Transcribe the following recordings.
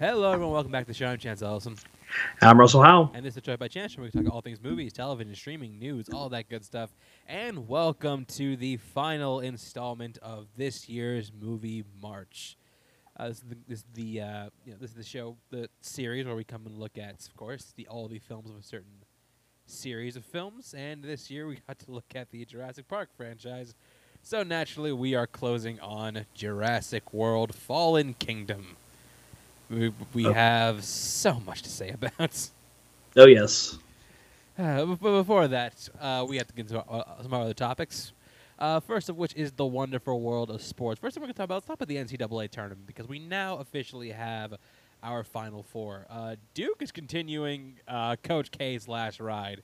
Hello, everyone. Welcome back to the show. I'm Chance Ellison. I'm Russell Howe. And this is Detroit by Chance, where we talk all things movies, television, streaming, news, all that good stuff. And welcome to the final installment of this year's Movie March. This is the series where we come and look at, of course, all the films of a certain series of films. And this year we got to look at the Jurassic Park franchise. So naturally, we are closing on Jurassic World Fallen Kingdom. We have so much to say about. Oh, yes. But before that, we have to get into some other topics. First of which is the wonderful world of sports. First thing we're going to talk about, let's talk about the NCAA tournament, because we now officially have our Final Four. Duke is continuing Coach K's last ride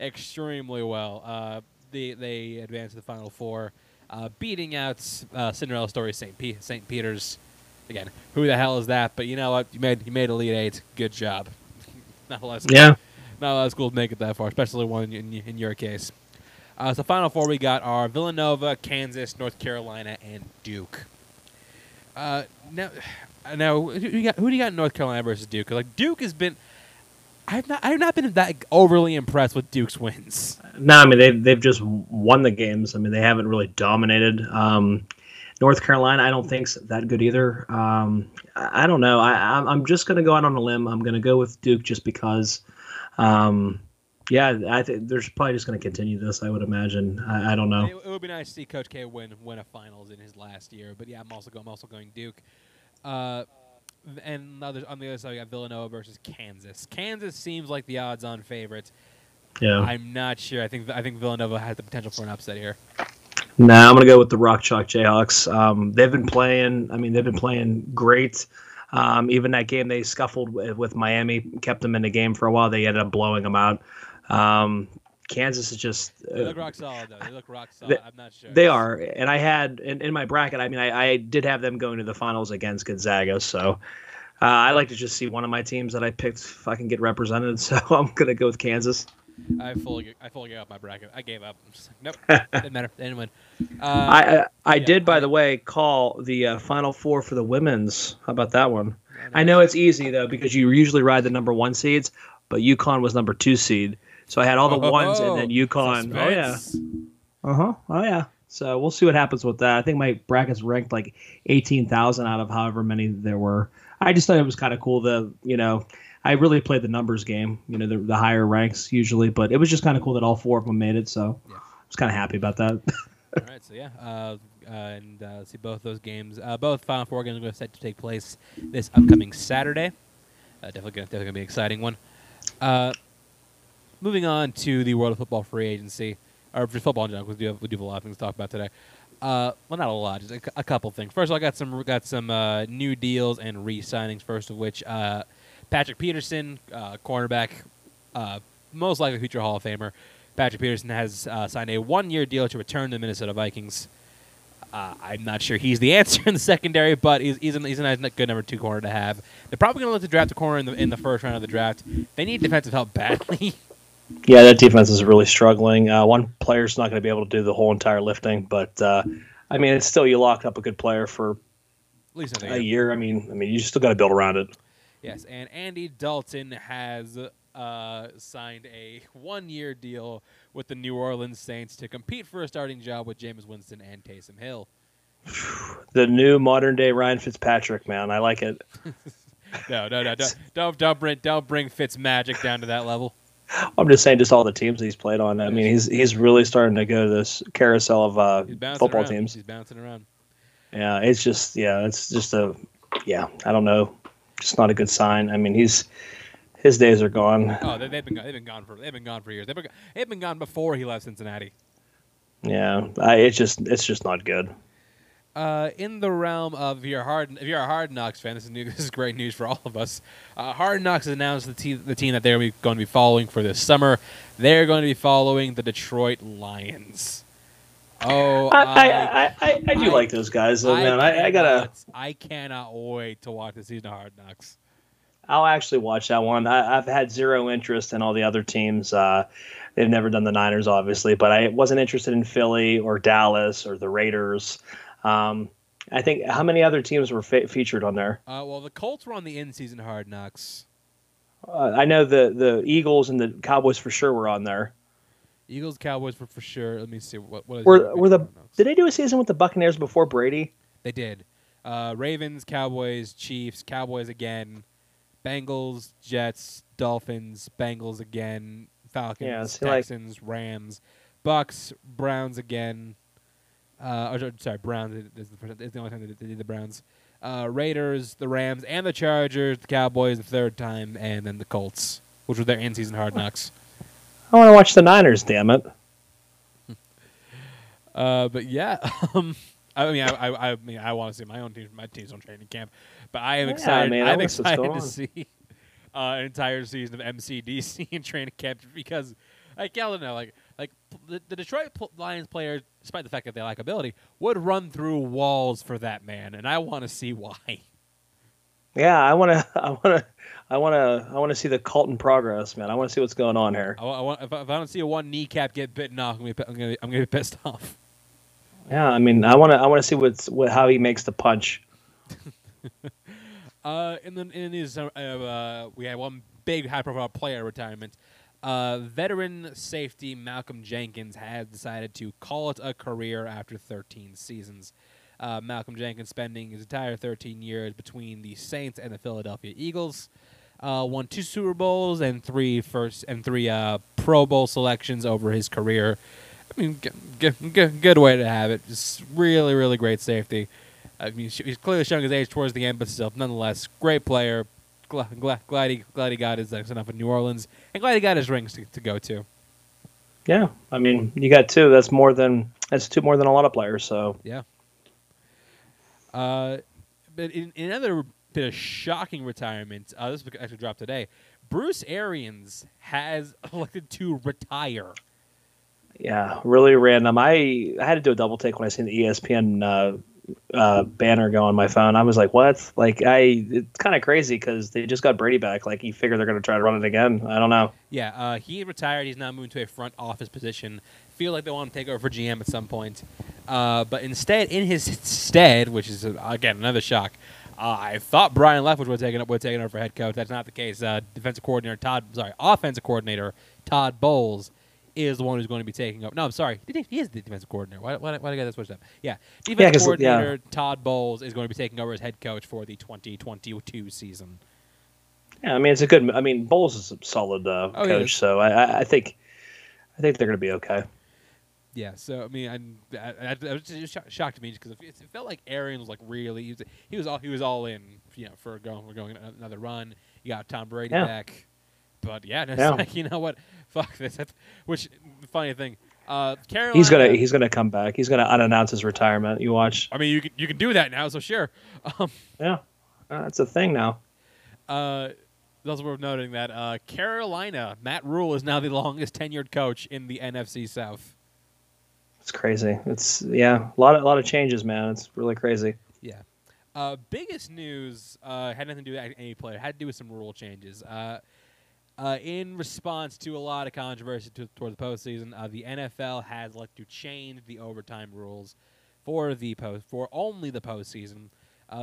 extremely well. They advanced to the Final Four. Beating out Cinderella Story St. Peter's. Again, who the hell is that? But you know what? You made Elite Eight. Good job. Not a lot of schools make it that far, especially one in your case. So Final Four we got are Villanova, Kansas, North Carolina, and Duke. Now who do you got in North Carolina versus Duke? Like Duke has been, I've not been that overly impressed with Duke's wins. No, I mean they've just won the games. I mean they haven't really dominated. North Carolina, I don't think's that good either. I don't know. I'm just going to go out on a limb. I'm going to go with Duke just because. I think they're probably just going to continue this. I would imagine. I don't know. It would be nice to see Coach K win a finals in his last year. But yeah, I'm also going Duke. And on the other side, we got Villanova versus Kansas. Kansas seems like the odds-on favorite. Yeah. I'm not sure. I think Villanova has the potential for an upset here. Nah, I'm gonna go with the Rock Chalk Jayhawks. They've been playing great. Even that game they scuffled with Miami kept them in the game for a while. They ended up blowing them out. Kansas is just they look rock solid though. They look rock solid. I'm not sure they are. And I had in my bracket. I mean, I did have them going to the finals against Gonzaga. So I like to just see one of my teams that I picked fucking get represented. So I'm gonna go with Kansas. I fully gave up my bracket. I gave up. Nope, didn't matter. Didn't win. I did, by the way, call the Final Four for the women's. How about that one? I know it's easy though because you usually ride the number one seeds, but UConn was number two seed, so I had all the ones and then UConn. Suspense. Oh yeah. Oh yeah. So we'll see what happens with that. I think my bracket's ranked like 18,000 out of however many there were. I just thought it was kind of cool. I really played the numbers game, the higher ranks usually, but it was just kind of cool that all four of them made it, so yeah. I was kind of happy about that. All right, so yeah, let's see both those games. Both Final Four games are set to take place this upcoming Saturday. Definitely going to be an exciting one. Moving on to the world of football free agency, or just football in general, because we do have a lot of things to talk about today. Well, not a lot, just a couple things. First of all, I got some new deals and re-signings, first of which... Patrick Peterson, cornerback, most likely future Hall of Famer. Patrick Peterson has signed a one-year deal to return to the Minnesota Vikings. I'm not sure he's the answer in the secondary, but he's a nice, good number two corner to have. They're probably going to look to draft a corner in the first round of the draft. They need defensive help badly. Yeah, that defense is really struggling. One player's not going to be able to do the whole entire lifting, but it's still you lock up a good player for at least a year. I mean, you still got to build around it. Yes, and Andy Dalton has signed a one-year deal with the New Orleans Saints to compete for a starting job with Jameis Winston and Taysom Hill. The new modern-day Ryan Fitzpatrick, man. I like it. No. Don't bring Fitzmagic down to that level. I'm just saying, just all the teams that he's played on. I mean, he's really starting to go to this carousel of football around. Teams. He's bouncing around. Yeah, it's just I don't know. Just not a good sign. I mean, his days are gone. Oh, they've been gone for years. They've been gone before he left Cincinnati. Yeah, it's just not good. In the realm of if you're a Hard Knocks fan, this is great news for all of us. Hard Knocks has announced the team that they're going to be following for this summer. They're going to be following the Detroit Lions. Oh, I like those guys, though, man. I cannot wait to watch the season of Hard Knocks. I'll actually watch that one. I've had zero interest in all the other teams. They've never done the Niners, obviously, but I wasn't interested in Philly or Dallas or the Raiders. I think, how many other teams were featured on there? Well, the Colts were on the in-season Hard Knocks. I know the Eagles and the Cowboys for sure were on there. Eagles, Cowboys were for sure. Let me see what were the did they do a season with the Buccaneers before Brady? They did. Ravens, Cowboys, Chiefs, Cowboys again, Bengals, Jets, Dolphins, Bengals again, Falcons, Texans, Rams, Bucks, Browns again. Sorry, Browns is the only time they did the Browns. Raiders, the Rams, and the Chargers, the Cowboys the third time, and then the Colts, which were their in-season Hard Knocks. I want to watch the Niners, damn it. But yeah, I mean, I want to see my own team. My team's on training camp, but I am excited. Man, I'm excited to see an entire season of MCDC in training camp because, like, I don't know, like the Detroit Lions players, despite the fact that they lack ability, would run through walls for that man, and I want to see why. Yeah, I want to see the cult in progress, man. I want to see what's going on here. If I don't see one kneecap get bitten off, I'm gonna be pissed off. Yeah, I mean, I want to see how he makes the punch. And then in his we had one big high-profile player retirement. Veteran safety Malcolm Jenkins has decided to call it a career after 13 seasons. Malcolm Jenkins spending his entire 13 years between the Saints and the Philadelphia Eagles, won 2 Super Bowls and 3 Pro Bowl selections over his career. I mean, good way to have it. Just really, really great safety. I mean, he's clearly showing his age towards the end, but still, nonetheless, great player. Glad he got his sent off in New Orleans, and glad he got his rings to go to. Yeah, I mean, you got 2. That's 2 more than a lot of players. So yeah. But in another bit of shocking retirement, this actually dropped today. Bruce Arians has elected to retire. Yeah, really random. I had to do a double take when I seen the ESPN banner go on my phone. I was like, what? It's kind of crazy because they just got Brady back. Like, you figure they're going to try to run it again. I don't know. Yeah, he retired. He's now moving to a front office position. Feel like they want to take over for GM at some point. But instead, in his stead, which is, again, another shock, I thought Brian Leftwich would have taken over for head coach. That's not the case. Offensive coordinator Todd Bowles is the one who's going to be taking over. No, I'm sorry. He is the defensive coordinator. Why did I get that switched up? Yeah. Defensive coordinator Todd Bowles is going to be taking over as head coach for the 2022 season. Yeah, I mean, Bowles is a solid coach, yeah. So I think they're going to be okay. Yeah, so, I mean, I was just shocked to me because it felt like Arians was, like, really – he was all in, you know, for going another run. You got Tom Brady back. But, yeah, it's like, you know what? Fuck this. Which, funny thing, Carolina – He's gonna come back. He's going to unannounce his retirement. You watch. I mean, you can do that now, so sure. Yeah, that's a thing now. It's also worth noting that Carolina, Matt Rule, is now the longest-tenured coach in the NFC South. It's crazy. It's a lot of changes, man. It's really crazy. Yeah. Biggest news had nothing to do with any player. It had to do with some rule changes. In response to a lot of controversy toward the postseason, the NFL has elected to change the overtime rules for only the postseason.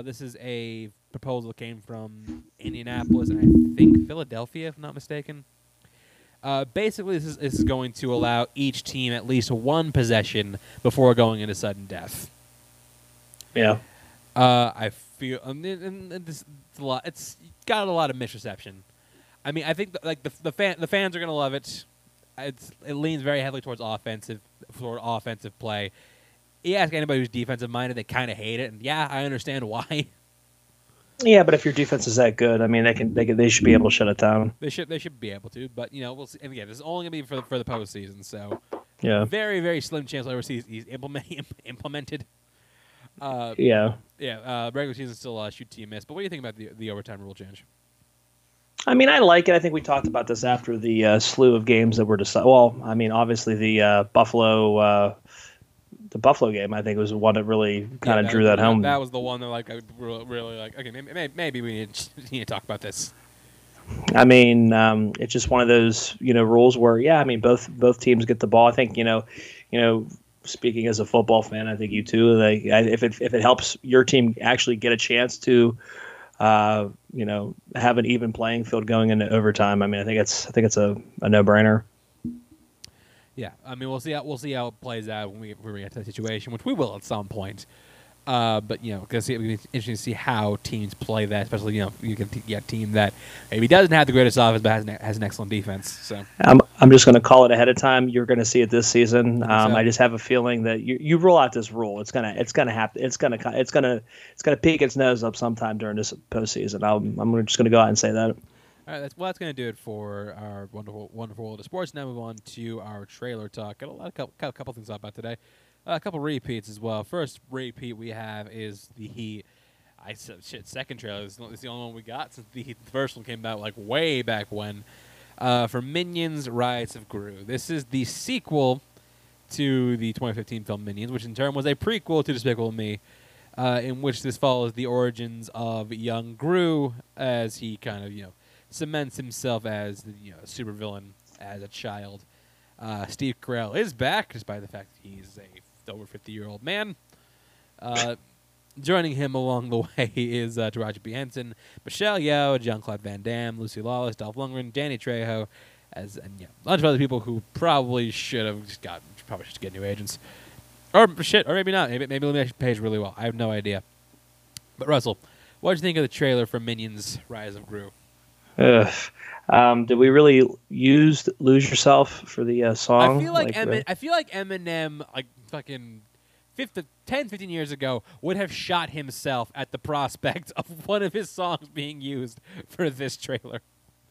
This is a proposal that came from Indianapolis and I think Philadelphia, if I'm not mistaken. Basically, this is going to allow each team at least one possession before going into sudden death. Yeah, I feel it's a lot. It's got a lot of misreception. I mean, I think the fans are gonna love it. It leans very heavily towards offensive play. You ask anybody who's defensive minded, they kind of hate it, and yeah, I understand why. Yeah, but if your defense is that good, I mean, they should be able to shut it down. They should be able to, but you know, we'll see. And again, this is only gonna be for the postseason, so yeah, very very slim chance I'll ever see these implemented. Regular season still shoot team miss, but what do you think about the overtime rule change? I mean, I like it. I think we talked about this after the slew of games that were decided. Well, I mean, obviously the Buffalo game, I think, was one that really kind of drew that home. That was the one that, like, I really like. Okay, maybe we need to talk about this. I mean, it's just one of those, you know, rules where, yeah, I mean, both teams get the ball. I think, you know, speaking as a football fan, I think you too. Like, if it helps your team actually get a chance to, have an even playing field going into overtime, I mean, I think it's a no brainer. Yeah, I mean, we'll see how it plays out when we get to that situation, which we will at some point. But it'll be interesting to see how teams play that, especially you can get a team that maybe doesn't have the greatest offense but has an excellent defense. So I'm just going to call it ahead of time. You're going to see it this season. I just have a feeling that you roll out this rule. It's gonna peek its nose up sometime during this postseason. I'm just going to go out and say that. All right, that's going to do it for our wonderful world of sports. Now move on to our trailer talk. Got a couple things about today. A couple repeats as well. First repeat we have is the Heat. Second trailer. It's the only one we got since the first one came out like way back when. For Minions: Rise of Gru. This is the sequel to the 2015 film Minions, which in turn was a prequel to Despicable Me, in which this follows the origins of young Gru as he kind of cements himself as a supervillain as a child. Steve Carell is back, despite the fact that he's a over 50-year-old man. Joining him along the way is Taraji P. Henson, Michelle Yeoh, Jean-Claude Van Damme, Lucy Lawless, Dolph Lundgren, Danny Trejo, a bunch of other people who probably should have just get new agents, or maybe not. Maybe let me actually page really well. I have no idea. But Russell, what did you think of the trailer for Minions: Rise of Gru? Ugh. Did we really use "Lose Yourself" for the song? I feel like Eminem, like fucking 10-15 years ago, would have shot himself at the prospect of one of his songs being used for this trailer.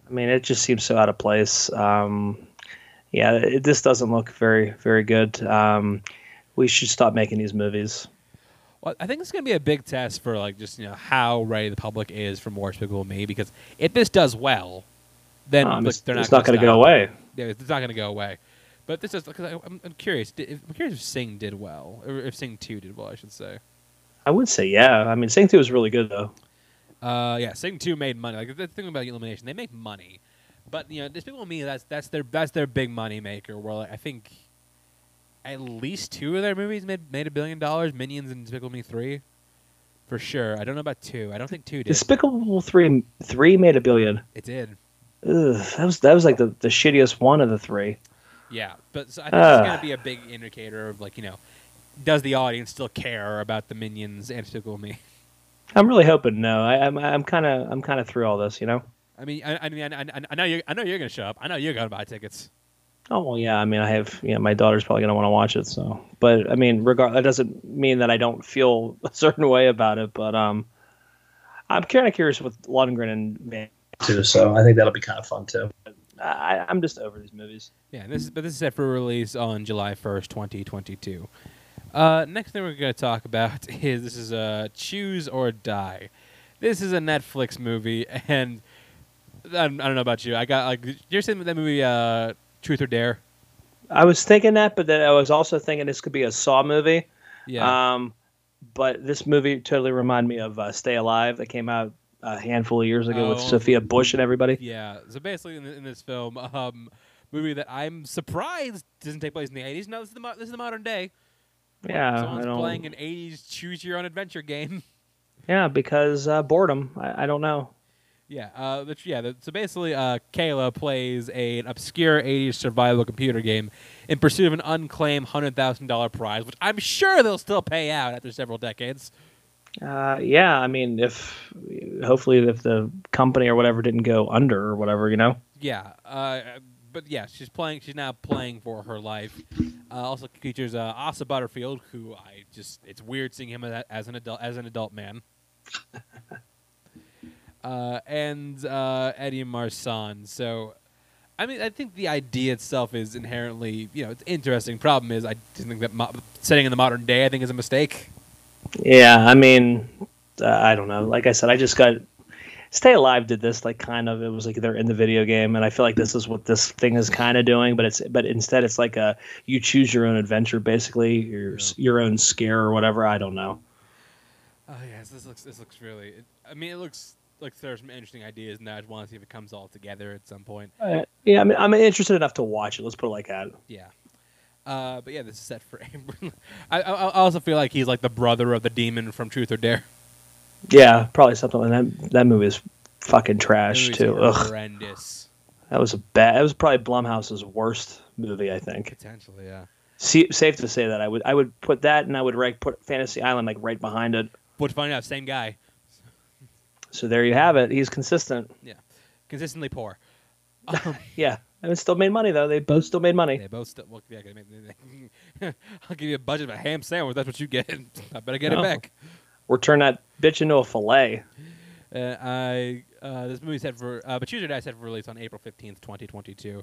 I mean, it just seems so out of place. This doesn't look very, very good. We should stop making these movies. Well, I think it's going to be a big test for how ready the public is for more Despicable Me, because if this does well, then it's not going to go away. Yeah, it's not going to go away. But this is because I'm curious. I'm curious if Sing did well, or if Sing 2 did well, I should say. I would say yeah. I mean, Sing 2 was really good though. Sing 2 made money. Like the thing about elimination, they make money. But Despicable Me, that's their big money maker. Where I think at least two of their movies made $1 billion. Minions and Despicable Me 3, for sure. I don't know about 2. I don't think 2 did. Despicable 3 made $1 billion. It did. Ugh, that was like the shittiest one of the three. Yeah, but so I think it's gonna be a big indicator of does the audience still care about the Minions and Despicable Me? I'm really hoping no. I'm kind of through all this, I mean, I know you're gonna show up. I know you're gonna buy tickets. Oh well, yeah. I mean, I have. My daughter's probably gonna want to watch it. So, but I mean, that doesn't mean that I don't feel a certain way about it. But I'm kind of curious with Lundgren and Van too, so I think that'll be kind of fun too. I'm just over these movies. Yeah, this is set for release on July 1st, 2022. Next thing we're going to talk about is this is a Choose or Die. This is a Netflix movie, and I don't know about you. I got you're seeing that movie Truth or Dare. I was thinking that, but then I was also thinking this could be a Saw movie. Yeah. But this movie totally reminded me of Stay Alive that came out a handful of years ago with Sophia Bush and everybody. Yeah. So basically, in this film, movie that I'm surprised doesn't take place in the 80s. No, this is the modern day. Yeah. Someone's playing an 80s choose-your-own-adventure game. Yeah, because boredom. I don't know. Yeah. So basically, Kayla plays an obscure 80s survival computer game in pursuit of an unclaimed $100,000 prize, which I'm sure they'll still pay out after several decades. I mean, hopefully if the company or whatever didn't go under or whatever, Yeah, but yeah, she's now playing for her life. Also features Asa Butterfield, who it's weird seeing him as an adult man. and Eddie Marsan. So, I mean, I think the idea itself is inherently, it's interesting. Problem is, I just think that setting in the modern day, I think, is a mistake. Yeah, I mean, I don't know. Like I said, I just got Stay Alive did this it was they're in the video game, and I feel like this is what this thing is kind of doing, but instead it's like a you choose your own adventure basically, your own scare or whatever. I don't know. Oh yes, this looks really. I mean, it looks like there's some interesting ideas, and I just want to see if it comes all together at some point. Yeah, I mean, I'm interested enough to watch it. Let's put it like that. Yeah. But yeah, this is set for Amberlynn. I also feel like he's like the brother of the demon from Truth or Dare. Yeah, probably something like that. That movie is fucking trash too. Horrendous. Ugh. That was That was probably Blumhouse's worst movie, I think. Potentially, yeah. Safe to say that I would put that, and I would put Fantasy Island like right behind it. But funny enough, same guy. So there you have it. He's consistent. Yeah, consistently poor. Yeah, and it still made money though. They both still made money. They both still. Well, yeah, I'll give you a budget of a ham sandwich. That's what you get. I better get it back. Or turn that bitch into a fillet. This movie's set for, but Choose Your Dice set for release on April 15th, 2022.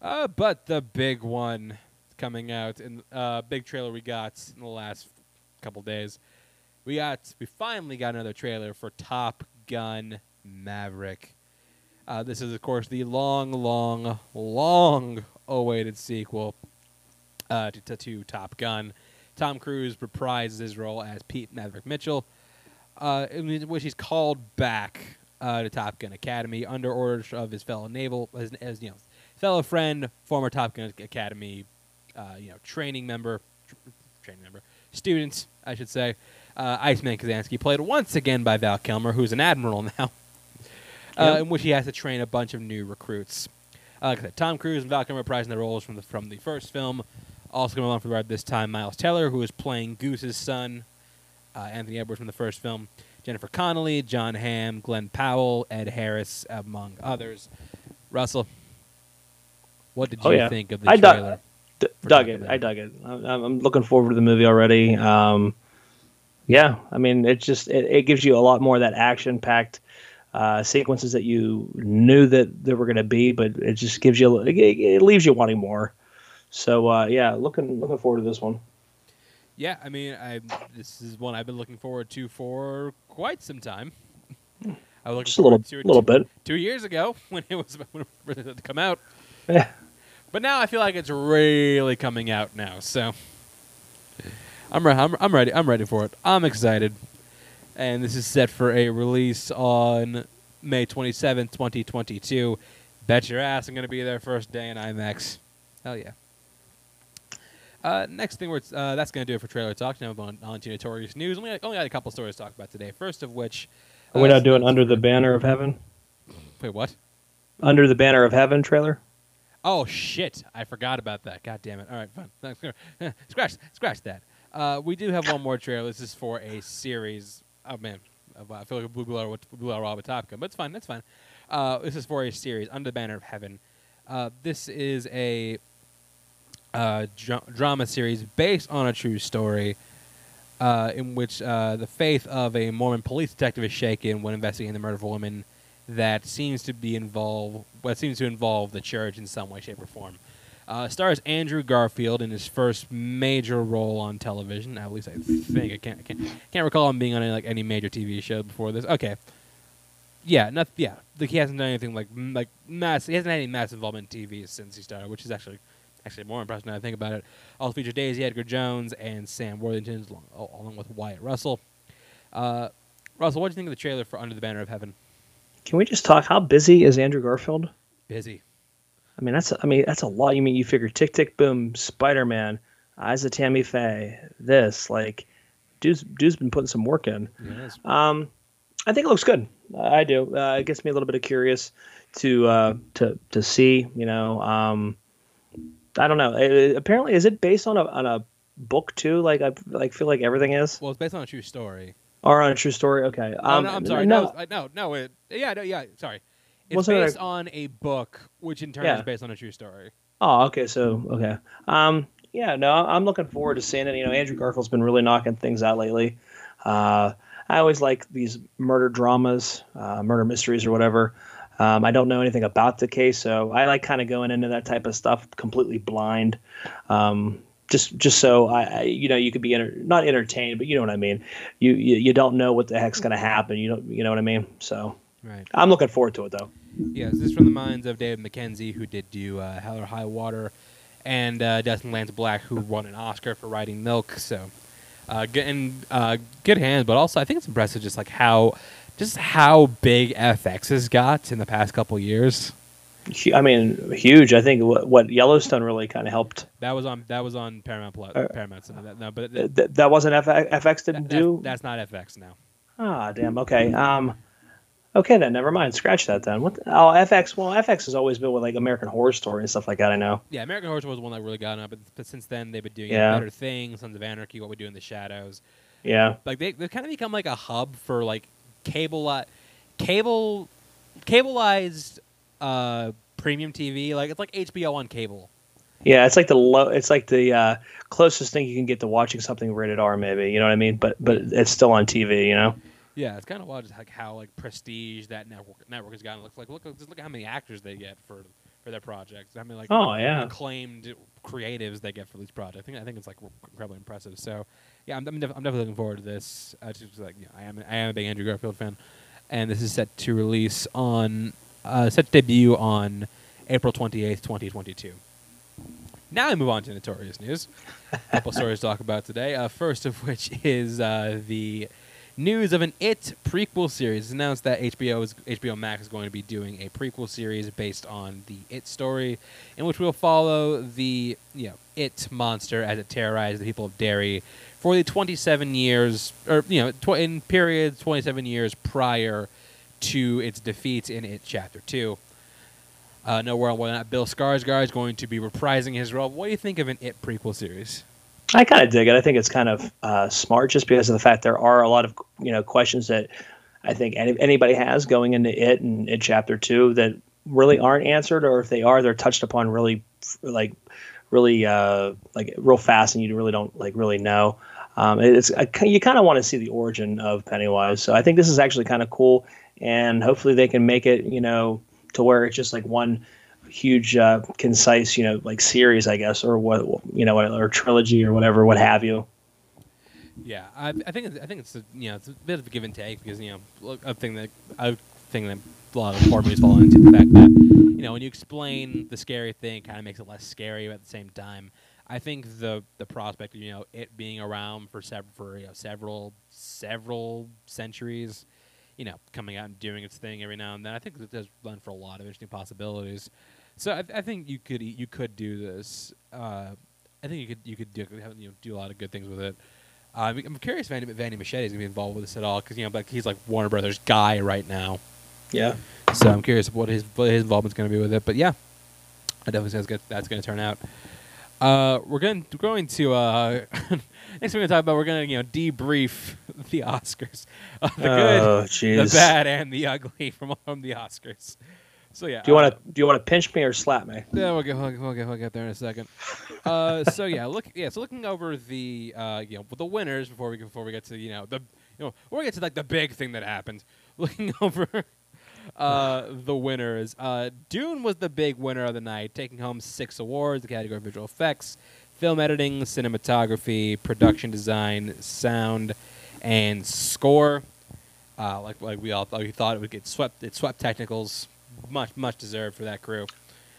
But the big one coming out, and big trailer we got in the last couple days. We finally got another trailer for Top Gun Maverick. This is, of course, the long awaited sequel to Top Gun. Tom Cruise reprises his role as Pete Maverick Mitchell, in which he's called back to Top Gun Academy under orders of his fellow friend, former Top Gun Academy, students, I should say, Iceman Kazansky, played once again by Val Kilmer, who's an admiral now, in which he has to train a bunch of new recruits. Like I said, Tom Cruise and Val Kilmer reprising their roles from the first film. Also coming along for the ride this time, Miles Teller, who is playing Goose's son, Anthony Edwards from the first film, Jennifer Connelly, John Hamm, Glenn Powell, Ed Harris, among others. Russell, what did you think of the trailer? I dug it. I'm looking forward to the movie already. Yeah, I mean, it gives you a lot more of that action-packed sequences that you knew that there were going to be, but it just gives you it leaves you wanting more. So yeah, looking forward to this one. Yeah, I mean, this is one I've been looking forward to for quite some time. I was just a little bit 2 years ago when it had to come out. Yeah, but now I feel like it's really coming out now. So I'm ready. I'm ready for it. I'm excited, and this is set for a release on May 27th, 2022. Bet your ass I'm going to be there first day in IMAX. Hell yeah. Next thing that's going to do it for Trailer Talk. Now we're going on to Notorious News. We only got a couple stories to talk about today. First of which... Are we not doing Under the Banner of Heaven? Wait, what? Under the Banner of Heaven trailer? Oh, shit. I forgot about that. God damn it. All right, fine. Scratch that. We do have one more trailer. This is for a series. Oh, man. I feel like a blue-letter raw with Top Gun, but it's fine. That's fine. This is for a series, Under the Banner of Heaven. This is a... drama series based on a true story in which the faith of a Mormon police detective is shaken when investigating the murder of a woman that seems to involve the church in some way, shape, or form. Stars Andrew Garfield in his first major role on television. At least I think. I can't recall him being on any major TV show before this. Okay. Yeah, he hasn't done anything like mass. He hasn't had any mass involvement in TV since he started, which is actually more impressive now I think about it. Also feature Daisy Edgar-Jones and Sam Worthington along with Wyatt Russell. Russell, what do you think of the trailer for Under the Banner of Heaven? Can we just talk? How busy is Andrew Garfield? Busy. I mean that's a lot. You mean you figure Tick Tick Boom, Spider-Man, Eyes of Tammy Faye, this dude's been putting some work in. Yes. I think it looks good. I do. It gets me a little bit of curious to see. I don't know. Apparently, is it based on a book too? I feel like everything is. Well, it's based on a true story. Or on a true story. Okay. No, I'm sorry. No. Sorry. It's based on a book, which in turn is based on a true story. Oh, okay. Yeah. No, I'm looking forward to seeing it. Andrew Garfield's been really knocking things out lately. I always like these murder dramas, murder mysteries, or whatever. I don't know anything about the case, so I like kind of going into that type of stuff completely blind, just so I you could be not entertained, but you know what I mean. You don't know what the heck's going to happen. You know what I mean. So right. I'm looking forward to it though. Yeah, this is from the minds of David Mackenzie, who did do Hell or High Water, and Dustin Lance Black, who won an Oscar for writing Milk. So good hands, but also I think it's impressive just how big FX has got in the past couple years. I mean, huge. I think what Yellowstone really kind of helped. That was on Paramount Plus. Paramount. So no, but that wasn't FX. Didn't do. That's not FX now. Ah, damn. Okay. Okay then. Never mind. Scratch that then. FX. Well, FX has always been with like American Horror Story and stuff like that. I know. Yeah, American Horror Story was one that really got up, but since then they've been doing better things. Sons of Anarchy. What We Do in the Shadows. Yeah. Like they've kind of become like a hub for like cableized. Premium TV, like it's like HBO on cable. Yeah, it's like the closest thing you can get to watching something rated R, maybe, you know what I mean? But it's still on TV, you know? Yeah, it's kind of wild, like how like prestige that network has gotten. Like look at how many actors they get for their projects. I mean, like acclaimed creatives they get for these projects. I think it's like incredibly impressive. So yeah, I'm definitely looking forward to this. I am a big Andrew Garfield fan, and this is set to release on. Set to debut on April 28th, 2022. Now I move on to Notorious News. A couple stories to talk about today. First of which is the news of an It prequel series. It's announced that HBO Max is going to be doing a prequel series based on the It story, in which we'll follow the It monster as it terrorized the people of Derry for the 27 years, or in periods 27 years prior to its defeat in It Chapter 2. No world whether or not Bill Skarsgård is going to be reprising his role. What do you think of an It prequel series? I kind of dig it. I think it's kind of smart, just because of the fact there are a lot of questions that I think anybody has going into It and It Chapter 2 that really aren't answered, or if they are, they're touched upon really real fast, and you really don't really know. You kind of want to see the origin of Pennywise, so I think this is actually kind of cool. And hopefully they can make it, to where it's just like one huge, concise, series, I guess, or what, or trilogy or whatever, what have you. Yeah, I think it's it's a bit of a give and take, because I think that a lot of horror movies fall into the fact that when you explain the scary thing, it kind of makes it less scary, but at the same time, I think the prospect of it being around for several centuries. Coming out and doing its thing every now and then. I think it does lend for a lot of interesting possibilities. So I think you could do this. I think you could do do a lot of good things with it. I'm curious if Vandy Machete is going to be involved with this at all, because he's like Warner Brothers guy right now. Yeah. So I'm curious what his involvement is going to be with it. But yeah, I definitely think that's going to turn out. We're going to next we're going to talk about, we're going to debrief the Oscars, the good, geez, the bad, and the ugly from the Oscars. So yeah. Do you want to pinch me or slap me? Yeah, we'll get there in a second. So yeah, looking over the the winners before we get to we'll get to like the big thing that happened. Looking over the winners. Dune was the big winner of the night, taking home 6 awards: the category of visual effects, film editing, cinematography, production design, sound, and score. We thought it would get swept. It swept technicals. Much deserved for that crew.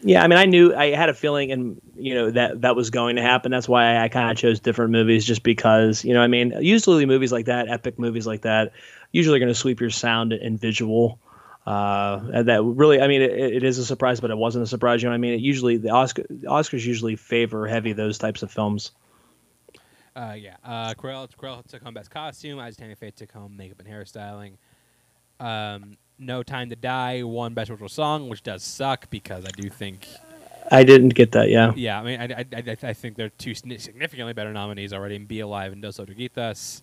Yeah, I mean, I had a feeling, and that was going to happen. That's why I kind of chose different movies, just because I mean, usually movies like that, epic movies like that, usually going to sweep your sound and visual. That really, I mean, it is a surprise, but it wasn't a surprise. You know what I mean? It usually the Oscars usually favor heavy those types of films. Cruella took home best costume. Isaac Tammy Faye took home makeup and hairstyling. No Time to Die won best original song, which does suck, because I do think I didn't get that. Yeah. Yeah, I mean, I think there are two significantly better nominees already in Be Alive and Dos Rodriguitas.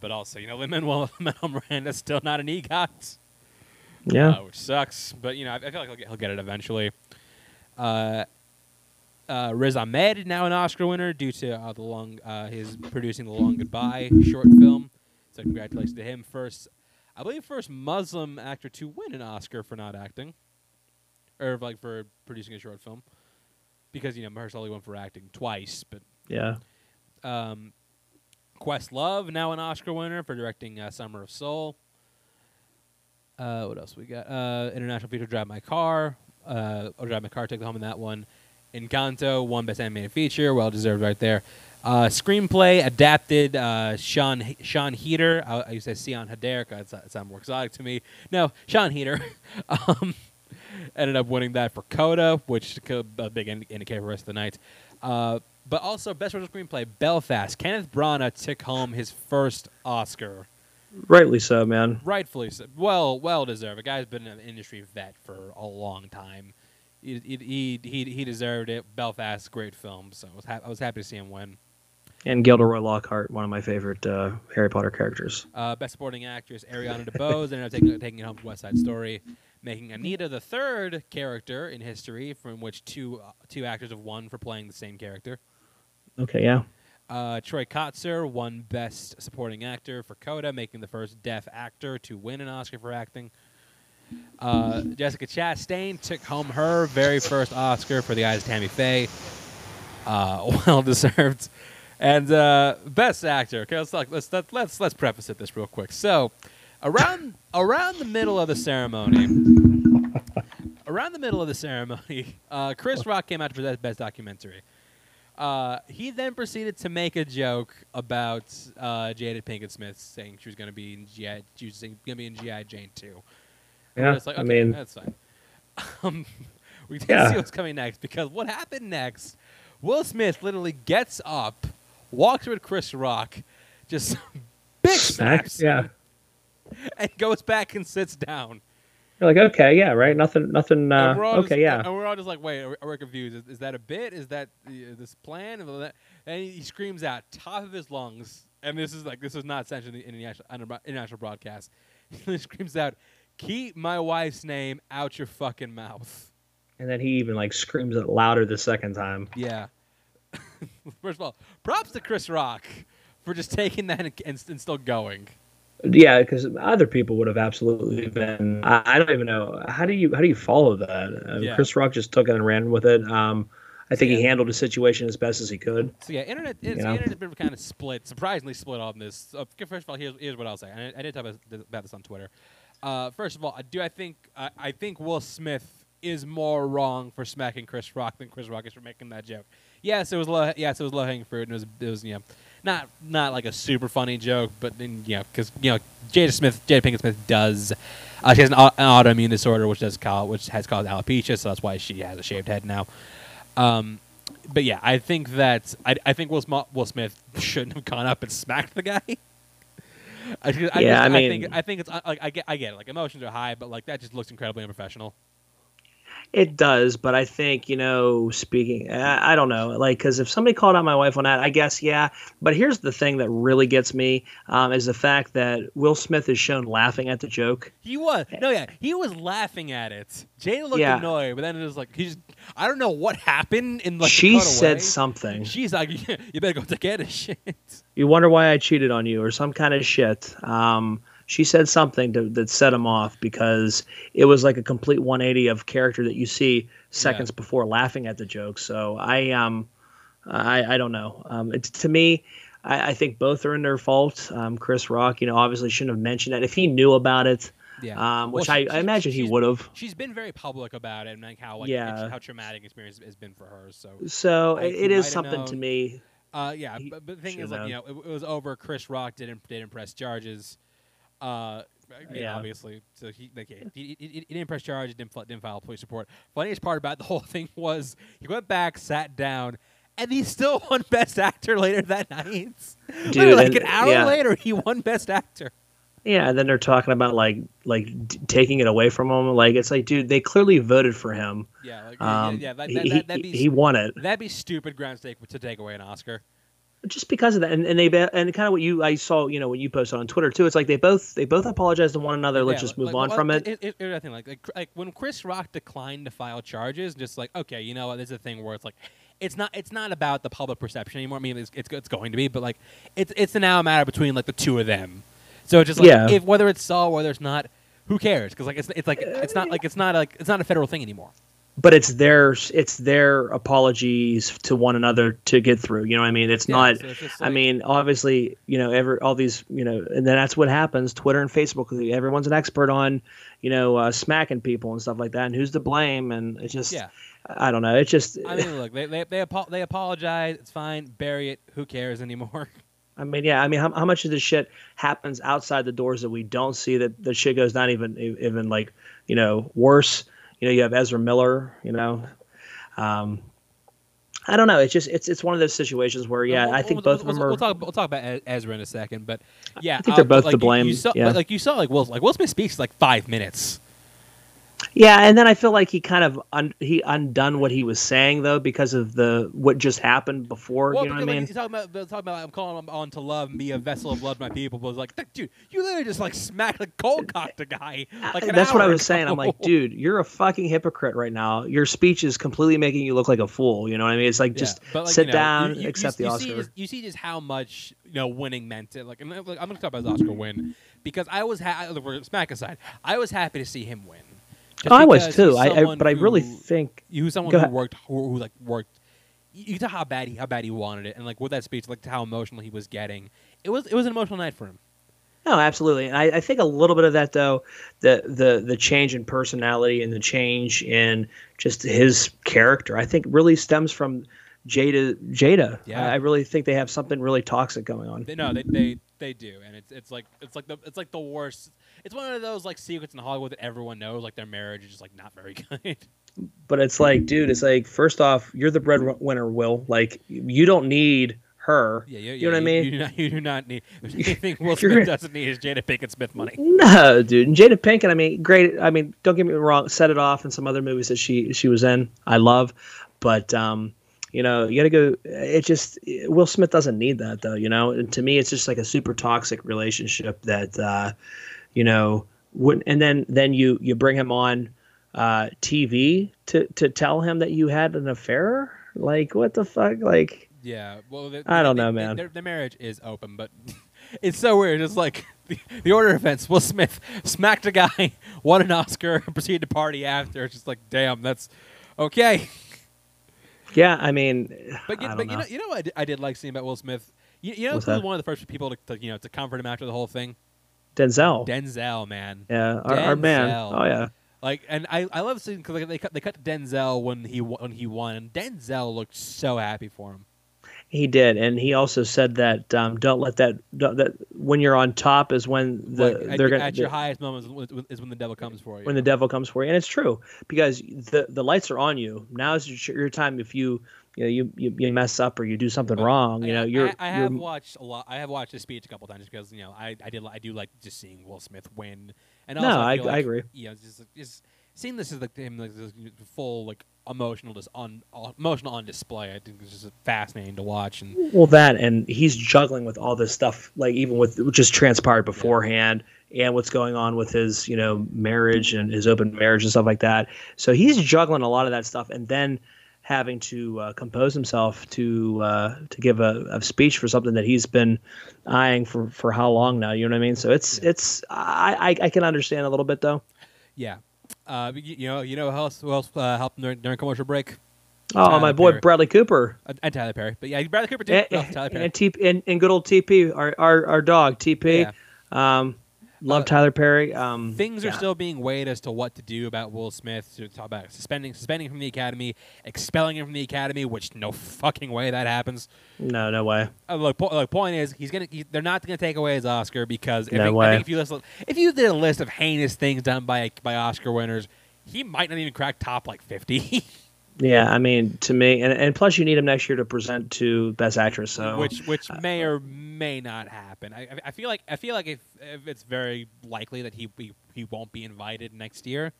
But also, Lin-Manuel Miranda is still not an EGOT. Yeah, which sucks, but I feel like he'll get it eventually. Riz Ahmed is now an Oscar winner due to his producing the Long Goodbye short film. So congratulations to him. I believe first Muslim actor to win an Oscar for not acting, or for producing a short film, because Mahershala Ali won for acting twice. But yeah, Questlove now an Oscar winner for directing Summer of Soul. What else we got? International feature Drive My Car. Drive My Car took home in that one. Encanto won best animated feature, well deserved right there. Screenplay adapted. Sean Heater. I used to say Sean Hader. It sounded more exotic to me. No, Sean Heater. Ended up winning that for Coda, which is a big indicator for the rest of the night. But also, Best Original Screenplay, Belfast. Kenneth Branagh took home his first Oscar. Rightly so, man. Rightfully so. Well deserved. The guy's been an industry vet for a long time. He deserved it. Belfast, great film. So I was happy to see him win. And Gilderoy Lockhart, one of my favorite Harry Potter characters. Best Supporting Actress, Ariana DeBose, ended up taking it home to West Side Story, making Anita the third character in history from which two actors have won for playing the same character. Okay, yeah. Troy Kotsur won Best Supporting Actor for Coda, making the first deaf actor to win an Oscar for acting. Jessica Chastain took home her very first Oscar for The Eyes of Tammy Faye. Well deserved. And Best Actor. Okay, let's preface it this real quick. So, around the middle of the ceremony, Chris Rock came out to present Best Documentary. He then proceeded to make a joke about Jada Pinkett Smith saying she was going to be in G.I. Jane 2. Yeah, it's like, okay, I mean, that's fine. We didn't see what's coming next, because what happened next? Will Smith literally gets up, walks with Chris Rock, just bitch smacks, and goes back and sits down. You're like, okay, yeah, right, nothing. And we're all just like, wait, we're confused. Is that a bit? Is that this plan? And he screams out top of his lungs, and this is not censored in the international broadcast. He screams out, "Keep my wife's name out your fucking mouth." And then he even screams it louder the second time. Yeah. First of all, props to Chris Rock for just taking that and still going. Yeah, because other people would have absolutely been. I don't even know how do you follow that. Chris Rock just took it and ran with it. I think he handled the situation as best as he could. So yeah, internet's been kind of split, surprisingly split on this. First of all, here's what I'll say. I did talk about this on Twitter. First of all, I think Will Smith is more wrong for smacking Chris Rock than Chris Rock is for making that joke. Yes, it was low. Yes, it was low-hanging fruit, and it was not like a super funny joke, but then because Jada Pinkett Smith does. She has an autoimmune disorder, which has caused alopecia, so that's why she has a shaved head now. But yeah, I think that I think Will Smith shouldn't have gone up and smacked the guy. I think it's like I get it. Like, emotions are high, but that just looks incredibly unprofessional. It does, but I think, speaking, I don't know, because if somebody called out my wife on that, I guess, yeah. But here's the thing that really gets me is the fact that Will Smith is shown laughing at the joke. He was. No, yeah, he was laughing at it. Jada looked annoyed, but then it was like, I don't know what happened. She said something. She's like, you better go take care of shit. You wonder why I cheated on you or some kind of shit. She said something that set him off, because it was like a complete 180 of character that you see seconds before laughing at the joke. So I don't know. To me, I think both are in their fault. Chris Rock, obviously shouldn't have mentioned that if he knew about it. Yeah. Which I imagine he would have. She's been very public about it, and how traumatic experience has been for her. So it is something to me. But the thing is, it was over. Chris Rock didn't press charges. Obviously. So he didn't press charges, didn't file police report. Funniest part about the whole thing was he went back, sat down, and he still won Best Actor later that night. Dude, an hour later, he won Best Actor. Yeah, and then they're talking about taking it away from him. It's like, dude, they clearly voted for him. Yeah, he won it. That'd be stupid ground stake to take away an Oscar. Just because of that, and kind of what I saw, when you posted on Twitter too. It's like they both apologized to one another. Let's just move on from it. I think when Chris Rock declined to file charges, just okay, there's a thing where it's it's not about the public perception anymore. I mean, it's going to be, but it's now a matter between the two of them. So it's just if whether it's solved, whether it's not, who cares? Because it's not a federal thing anymore. But it's their apologies to one another to get through. You know what I mean? It's not. So it's I mean, obviously, all these, and then that's what happens. Twitter and Facebook, everyone's an expert on, smacking people and stuff like that. And who's to blame? And it's just, I don't know. It's just. I mean, look, they apologize. It's fine. Bury it. Who cares anymore? I mean, yeah. I mean, how much of this shit happens outside the doors that we don't see? That shit goes down even worse. You know, you have Ezra Miller, you know. I don't know. It's just it's one of those situations where, yeah, I think both of them are. We'll talk about Ezra in a second, but yeah, I think they're both to blame. You saw Will Smith speaks like 5 minutes. Yeah, and then I feel like he kind of undone what he was saying though because of what just happened before. Well, you know what I mean? He's talking about I'm calling him on to love me, a vessel of blood, my people. But I was like, dude, you literally just like smacked like cold cocked a guy. Like that's what I was saying. I'm like, dude, you're a fucking hypocrite right now. Your speech is completely making you look like a fool. You know what I mean? It's like just sit down, accept the Oscar. You see just how much winning meant it. Like, I'm going to talk about his Oscar win because I was smack aside. I was happy to see him win. I was too. But I really think he was someone who worked, who worked. You can tell how bad he wanted it, and like with that speech, like how emotional he was getting. It was an emotional night for him. No, absolutely, and I think a little bit of that though, the change in personality and the change in just his character, I think really stems from Jada. Yeah. I really think they have something really toxic going on. They do, and it's like the worst. It's one of those like secrets in Hollywood that everyone knows, like their marriage is just like not very good. But it's like, dude, it's like first off, you're the breadwinner, Will. Like you don't need her. Yeah, you know what I mean? You do not need. Anything Will Smith doesn't need is Jada Pinkett Smith money. No, dude, and Jada Pinkett. I mean, great. I mean, don't get me wrong. Set It Off and some other movies that she was in, I love, but. You know, you got to go. It just Will Smith doesn't need that, though. You know, and to me, it's just like a super toxic relationship that, you know, wouldn't. And then you bring him on TV to tell him that you had an affair. Like, what the fuck? Like, yeah. Well, I don't know, man. The marriage is open, but it's so weird. It's like the order of events. Will Smith smacked a guy, won an Oscar, and proceeded to party after. It's just like, damn, that's okay. Yeah, I mean, but I don't know. You know what I did like seeing about Will Smith. You know, he was one of the first people to comfort him after the whole thing. Denzel, man. Yeah, our man. Oh yeah. Like, and I love seeing because like, they cut to Denzel when he won, and Denzel looked so happy for him. He did, and he also said that don't let that when you're on top is when your highest moment is when the devil comes for you. When the devil comes for you, and it's true because the lights are on you. Now is your time. If you mess up or you do something wrong, I have watched a lot. I have watched his speech a couple times because I do like just seeing Will Smith win. And also, I agree. Yeah, just seeing this is like him like full like. Emotional on display. I think it's just fascinating to watch. And well, that and he's juggling with all this stuff, like even with what just transpired beforehand, and what's going on with his, marriage and his open marriage and stuff like that. So he's juggling a lot of that stuff, and then having to compose himself to give a speech for something that he's been eyeing for how long now? You know what I mean? So I can understand a little bit though. Yeah. You know who else helped during commercial break? Oh, Tyler my boy Perry. Bradley Cooper and Tyler Perry, but yeah, Bradley Cooper too. And good old TP, our dog TP. Yeah. Love Tyler Perry. Things are still being weighed as to what to do about Will Smith. To talk about suspending from the academy, expelling him from the academy, which no fucking way that happens. No way. Look, point is they're not gonna take away his Oscar because if you did a list of heinous things done by Oscar winners, he might not even crack top like 50. Yeah, I mean, to me, and plus you need him next year to present to Best Actress, so which may or may not happen. I feel like if it's very likely that he won't be invited next year,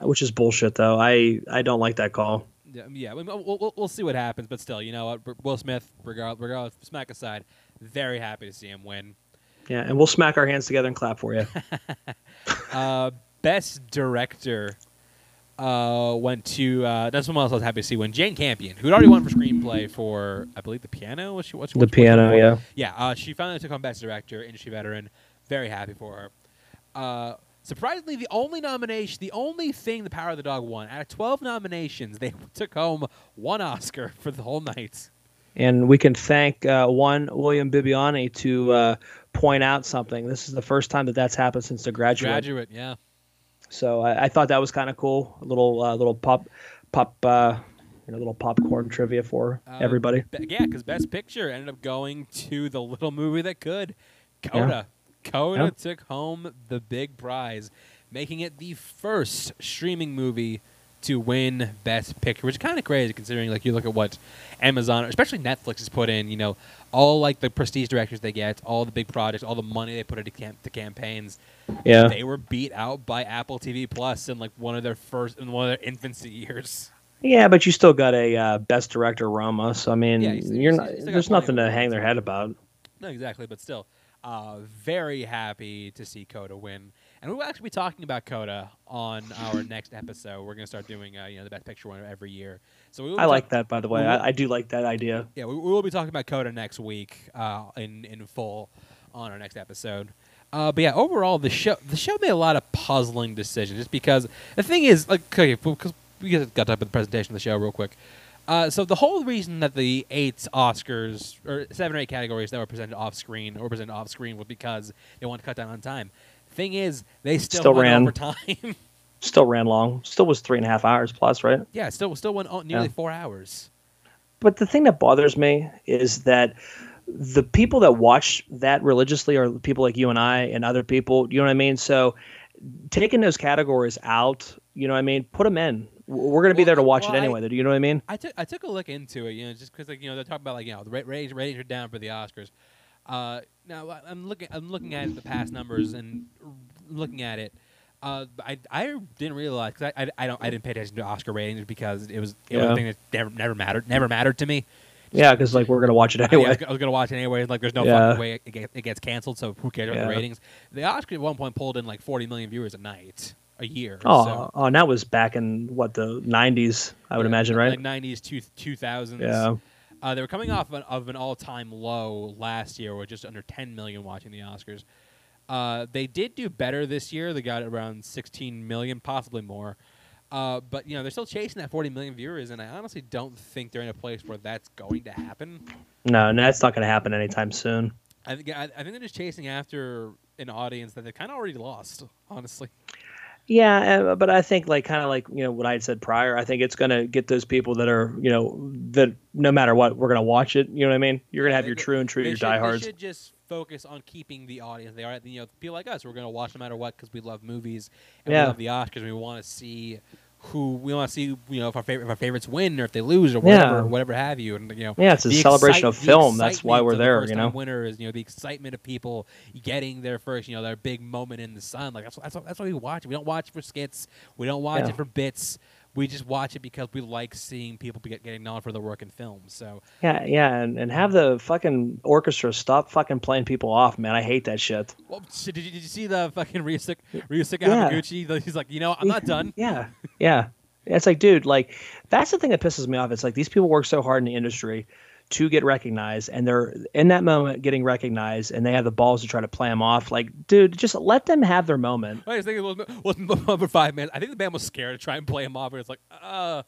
which is bullshit though. I don't like that call. Yeah, we'll see what happens, but still, you know what, Will Smith, regardless, smack aside, very happy to see him win. Yeah, and we'll smack our hands together and clap for you. Best Director. Went to that's someone else I was happy to see when Jane Campion, who'd already won for screenplay for I believe The Piano. She finally took on Best Director, industry veteran. Very happy for her. Surprisingly, the only thing The Power of the Dog won out of 12 nominations, they took home one Oscar for the whole night. And we can thank William Bibbiani to point out something. This is the first time that's happened since The Graduate. Graduate, yeah. So I thought that was kind of cool. A little little popcorn trivia for everybody. Yeah, because Best Picture ended up going to the little movie that could. Coda. Yeah. Coda took home the big prize, making it the first streaming movie to win Best Picture, which is kind of crazy considering, like, you look at what Amazon, especially Netflix, has put in, you know, all, like, the prestige directors they get, all the big projects, all the money they put into campaigns. Yeah. They were beat out by Apple TV Plus in, like, one of their infancy years. Yeah, but you still got a Best Director Rama, so, I mean, yeah, there's nothing to hang their head about. No, exactly, but still, very happy to see Coda win. And we'll actually be talking about Coda on our next episode. We're going to start doing, you know, the Best Picture winner every year. So I like that, by the way. I do like that idea. Yeah, we will be talking about Coda next week in full on our next episode. But yeah, overall, the show made a lot of puzzling decisions, just because the thing is, like, okay, because we got to talk about the presentation of the show real quick. So the whole reason that the 7 or 8 categories that were presented off screen was because they wanted to cut down on time. Thing is, they still ran over time. Still ran long. Still was 3.5 hours plus, right? Yeah, still went nearly 4 hours. But the thing that bothers me is that the people that watch that religiously are people like you and I and other people. You know what I mean? So taking those categories out, you know what I mean? Put them in. We're going to be there to watch it anyway. Do you know what I mean? I took a look into it, you know, just because, like, you know, they're talking about, like, you know, the ratings are down for the Oscars. Now I'm looking at the past numbers and looking at it. I didn't realize, because I didn't pay attention to Oscar ratings because it was a thing that never mattered to me. Yeah, because, like, we're gonna watch it anyway. I was gonna watch it anyway. Like, there's no fucking way it gets canceled. So who cares about the ratings? The Oscars at one point pulled in like 40 million viewers a night. A year. Oh, and that was back in what, the 90s, I would imagine, right? Like 90s, 2000s. Yeah. They were coming off of an all-time low last year, with just under 10 million watching the Oscars. They did do better this year. They got around 16 million, possibly more. But, you know, they're still chasing that 40 million viewers, and I honestly don't think they're in a place where that's going to happen. No, that's not going to happen anytime soon. I think they're just chasing after an audience that they kind of already lost, honestly. Yeah, but I think, like, kind of like, you know, what I had said prior, I think it's going to get those people that are, you know, that no matter what, we're going to watch it. You know what I mean? You're going to have your your diehards. They should just focus on keeping the audience. They are, you know, people like us. We're going to watch no matter what because we love movies and we love the Oscars. And we want to see you know, if our favorites win or if they lose or whatever have you. And, you know, it's a celebration of film. That's why we're there. You know, winner is, you know, the excitement of people getting their first, you know, their big moment in the sun. Like, that's why we watch it. We don't watch it for skits. We don't watch it for bits. We just watch it because we like seeing people getting known for their work in film. So and have the fucking orchestra stop fucking playing people off, man. I hate that shit. Well, did you see the fucking Ryusuke Hamaguchi? He's like, you know, I'm not done. Yeah. It's like, dude, like, that's the thing that pisses me off. It's like, these people work so hard in the industry to get recognized, and they're in that moment getting recognized, and they have the balls to try to play them off. Like, dude, just let them have their moment. I was thinking, well, number 5, man. I think the band was scared to try and play him off, and it's like, I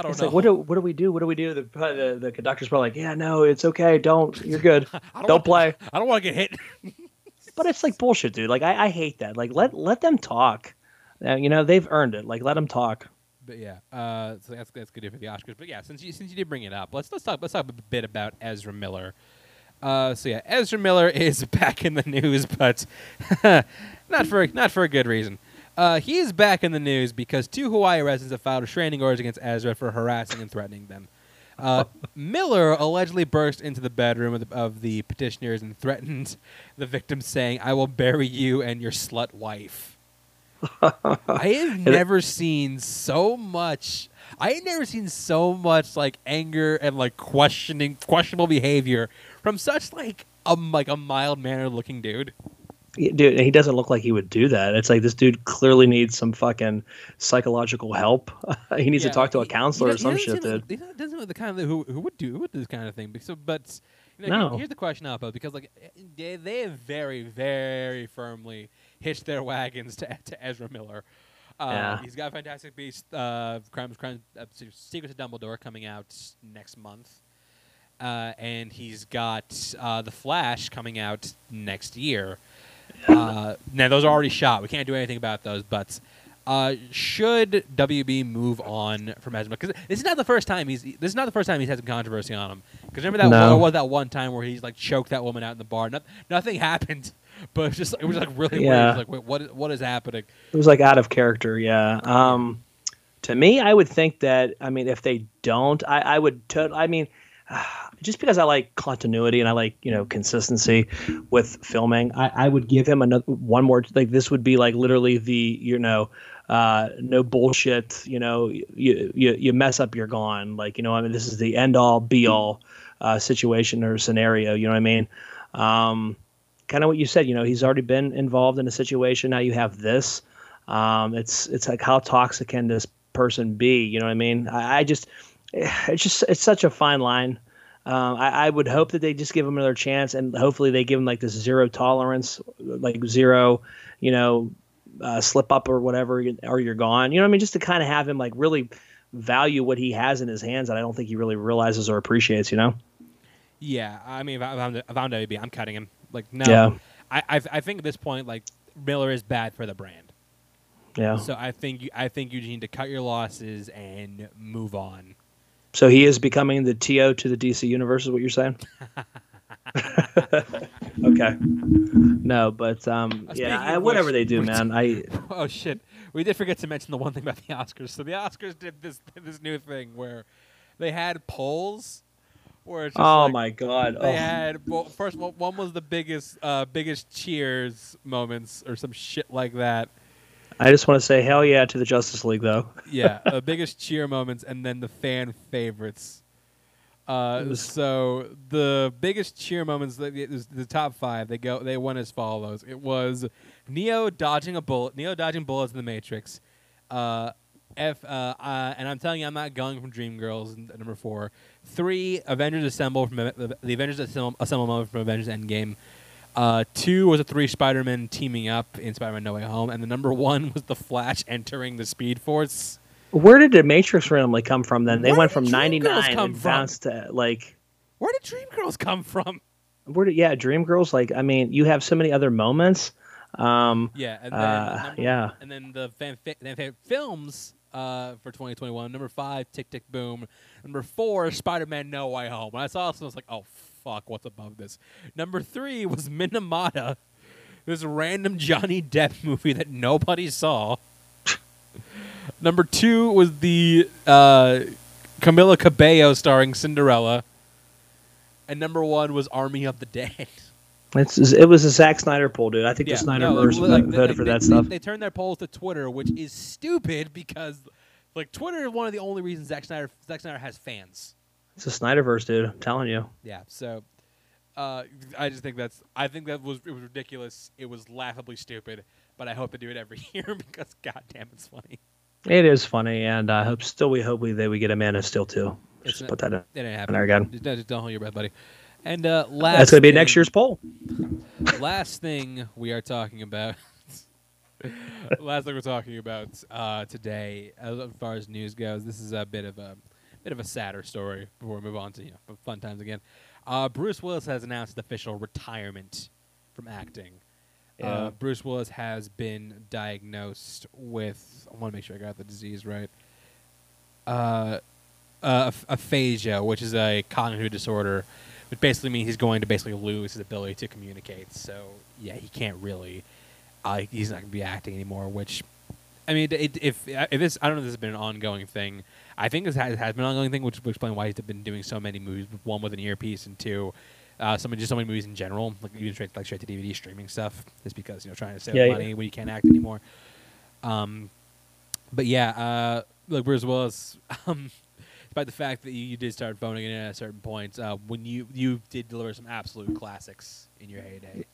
don't know. Like, what do we do? The conductor's probably like, yeah, no, it's okay. Don't. You're good. don't play. I don't want to get hit. But it's like bullshit, dude. Like, I hate that. Like, let them talk. You know, they've earned it. Like, let them talk. But yeah, so that's good for the Oscars. But yeah, since you did bring it up, let's talk a bit about Ezra Miller. So yeah, Ezra Miller is back in the news, but not for a good reason. He is back in the news because 2 Hawaii residents have filed restraining orders against Ezra for harassing and threatening them. Miller allegedly burst into the bedroom of the petitioners and threatened the victim, saying, "I will bury you and your slut wife." I have never seen so much. I had never seen so much, like, anger and, like, questionable behavior from such, like, a mild mannered looking dude. Dude, he doesn't look like he would do that. It's like, this dude clearly needs some fucking psychological help. He needs to talk to a counselor or some shit, dude. He doesn't look the kind of who would do this kind of thing. But you know, here's the question out, though, because, like, they have very, very firmly hitched their wagons to Ezra Miller. He's got Fantastic Beasts, Secrets of Dumbledore coming out next month. And he's got The Flash coming out next year. Now, those are already shot. We can't do anything about those, but should WB move on from Ezra? Because this is not the first time he's had some controversy on him. Because remember that one time where he's, like, choked that woman out in the bar. Nothing happened. But it was really weird. It was like, wait, what is happening? It was, like, out of character. to me, I would think that, I mean, if they don't, I would totally, I mean, just because I like continuity and I like, you know, consistency with filming, I would give him another one more. Like, this would be like literally the, you know, no bullshit, you know, you mess up, you're gone. Like, you know, I mean, this is the end all be all situation or scenario. You know what I mean? Kind of what you said, you know, he's already been involved in a situation. Now you have this. It's like, how toxic can this person be? You know what I mean? It's such a fine line. I would hope that they just give him another chance, and hopefully they give him like this zero tolerance, like zero, you know, slip up or whatever, or you're gone. You know what I mean? Just to kind of have him like really value what he has in his hands that I don't think he really realizes or appreciates, you know? Yeah. I mean, if I'm WB, I'm cutting him. Like, no, yeah. I think at this point, like, Miller is bad for the brand. Yeah. So I think you need to cut your losses and move on. So he is becoming the TO to the DC universe, is what you're saying? Okay. No, but yeah, whatever they do, man. Oh shit, we did forget to mention the one thing about the Oscars. So the Oscars did this new thing where they had polls. Where it's just my god! They had first one was the biggest cheers moments or some shit like that. I just want to say hell yeah to the Justice League, though. Yeah, the biggest cheer moments, and then the fan favorites. So the biggest cheer moments, the top five, they went as follows. It was Neo dodging bullets in the Matrix. And I'm telling you, I'm not going from Dreamgirls. Number 4, 3, Avengers Assemble from the Avengers Assemble moment from Avengers Endgame. 2 was a 3 Spider-Man teaming up in Spider-Man No Way Home, and the number 1 was the Flash entering the Speed Force. Where did the Matrix randomly come from? Then they went from 99 and bounced to like. Where did Dreamgirls come from? Dreamgirls. Like, I mean, you have so many other moments. And then the fan films for 2021. Number 5, Tick Tick Boom. Number 4, Spider-Man No Way Home. When I saw this, I was like, oh. Fuck, what's above this? Number 3 was Minamata, this random Johnny Depp movie that nobody saw. Number 2 was the Camila Cabello starring Cinderella. And number 1 was Army of the Dead. It was a Zack Snyder poll, dude. I think the Snyderverse voted for that stuff. They turned their polls to Twitter, which is stupid because like Twitter is one of the only reasons Zack Snyder has fans. It's a Snyderverse, dude. I'm telling you. Yeah. So, I just think it was ridiculous. It was laughably stupid. But I hope they do it every year because goddamn, it's funny. It is funny, and I hope we get a Man of Steel 2. Just put that in. It didn't happen. There again. Just don't hold your breath, buddy. And last. That's gonna be next year's poll. Last thing we are talking about. Last thing we're talking about today, as far as news goes, this is a bit of a. Bit of a sadder story before we move on to fun times again. Bruce Willis has announced official retirement from acting. Yeah. Bruce Willis has been diagnosed with. I want to make sure I got the disease right. Aphasia, which is a cognitive disorder, which basically means he's going to lose his ability to communicate. So yeah, he can't really. He's not going to be acting anymore, which. I mean, if this, I don't know if this has been an ongoing thing. I think this has been an ongoing thing, which would explain why he's been doing so many movies, one with an earpiece and two, so many movies in general, like even straight to DVD streaming stuff, just because, you know, trying to save money when you can't act anymore. But yeah, look, Bruce Willis, despite the fact that you did start phoning in at a certain point, when you did deliver some absolute classics in your heyday.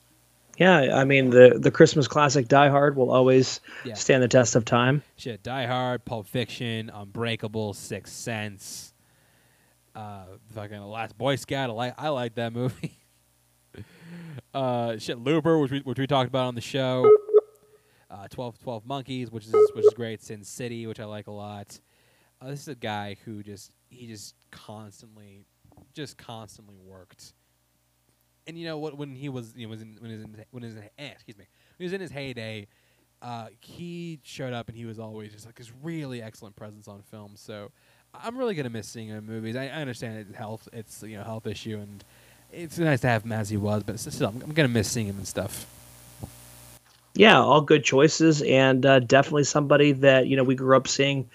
Yeah, I mean, the Christmas classic Die Hard will always stand the test of time. Shit, Die Hard, Pulp Fiction, Unbreakable, Sixth Sense, fucking The Last Boy Scout. I like that movie. Shit, Looper, which we talked about on the show. 12 Monkeys, which is great. Sin City, which I like a lot. This is a guy who just constantly worked. And you know what? When he was, when he was in his heyday, he showed up and he was always just like this really excellent presence on film. So I'm really gonna miss seeing him in movies. I understand it's a health issue, and it's nice to have him as he was, but still, I'm gonna miss seeing him and stuff. yeah, all good choices, and definitely somebody that, you know, we grew up seeing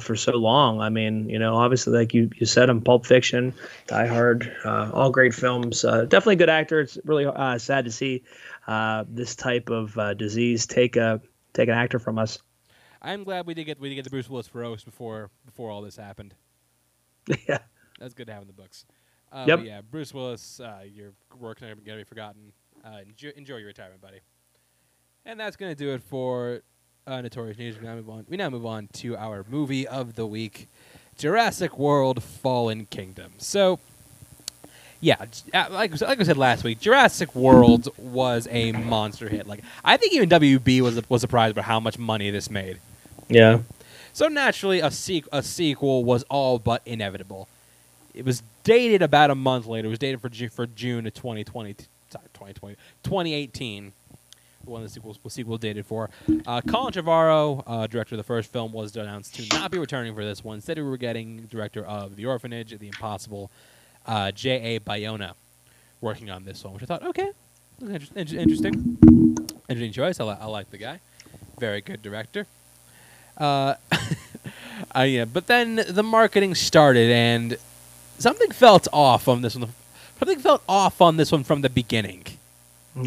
for so long. I mean, you know, obviously, like you said, in Pulp Fiction, Die Hard, all great films. Definitely a good actor. It's really sad to see this type of disease take an actor from us. I'm glad we did get the Bruce Willis roast before all this happened. Yeah, that's good to have in the books. Yep. Yeah, Bruce Willis, your work's never gonna be forgotten. Enjoy your retirement, buddy. And that's gonna do it for Notorious News. We now move on to our movie of the week, Jurassic World: Fallen Kingdom. So, yeah, like I said last week, Jurassic World was a monster hit. Like, I think even WB was surprised by how much money this made. Yeah. So naturally, a sequel was all but inevitable. It was dated about a month later. It was dated for June of 2018, the one the sequel dated for. Colin Trevorrow, director of the first film, was announced to not be returning for this one. Instead, we were getting director of The Orphanage, The Impossible, J.A. Bayona, working on this one, which I thought, okay, interesting. Interesting choice. I like the guy. Very good director. Yeah, but then the marketing started, and something felt off on this one. Something felt off on this one from the beginning.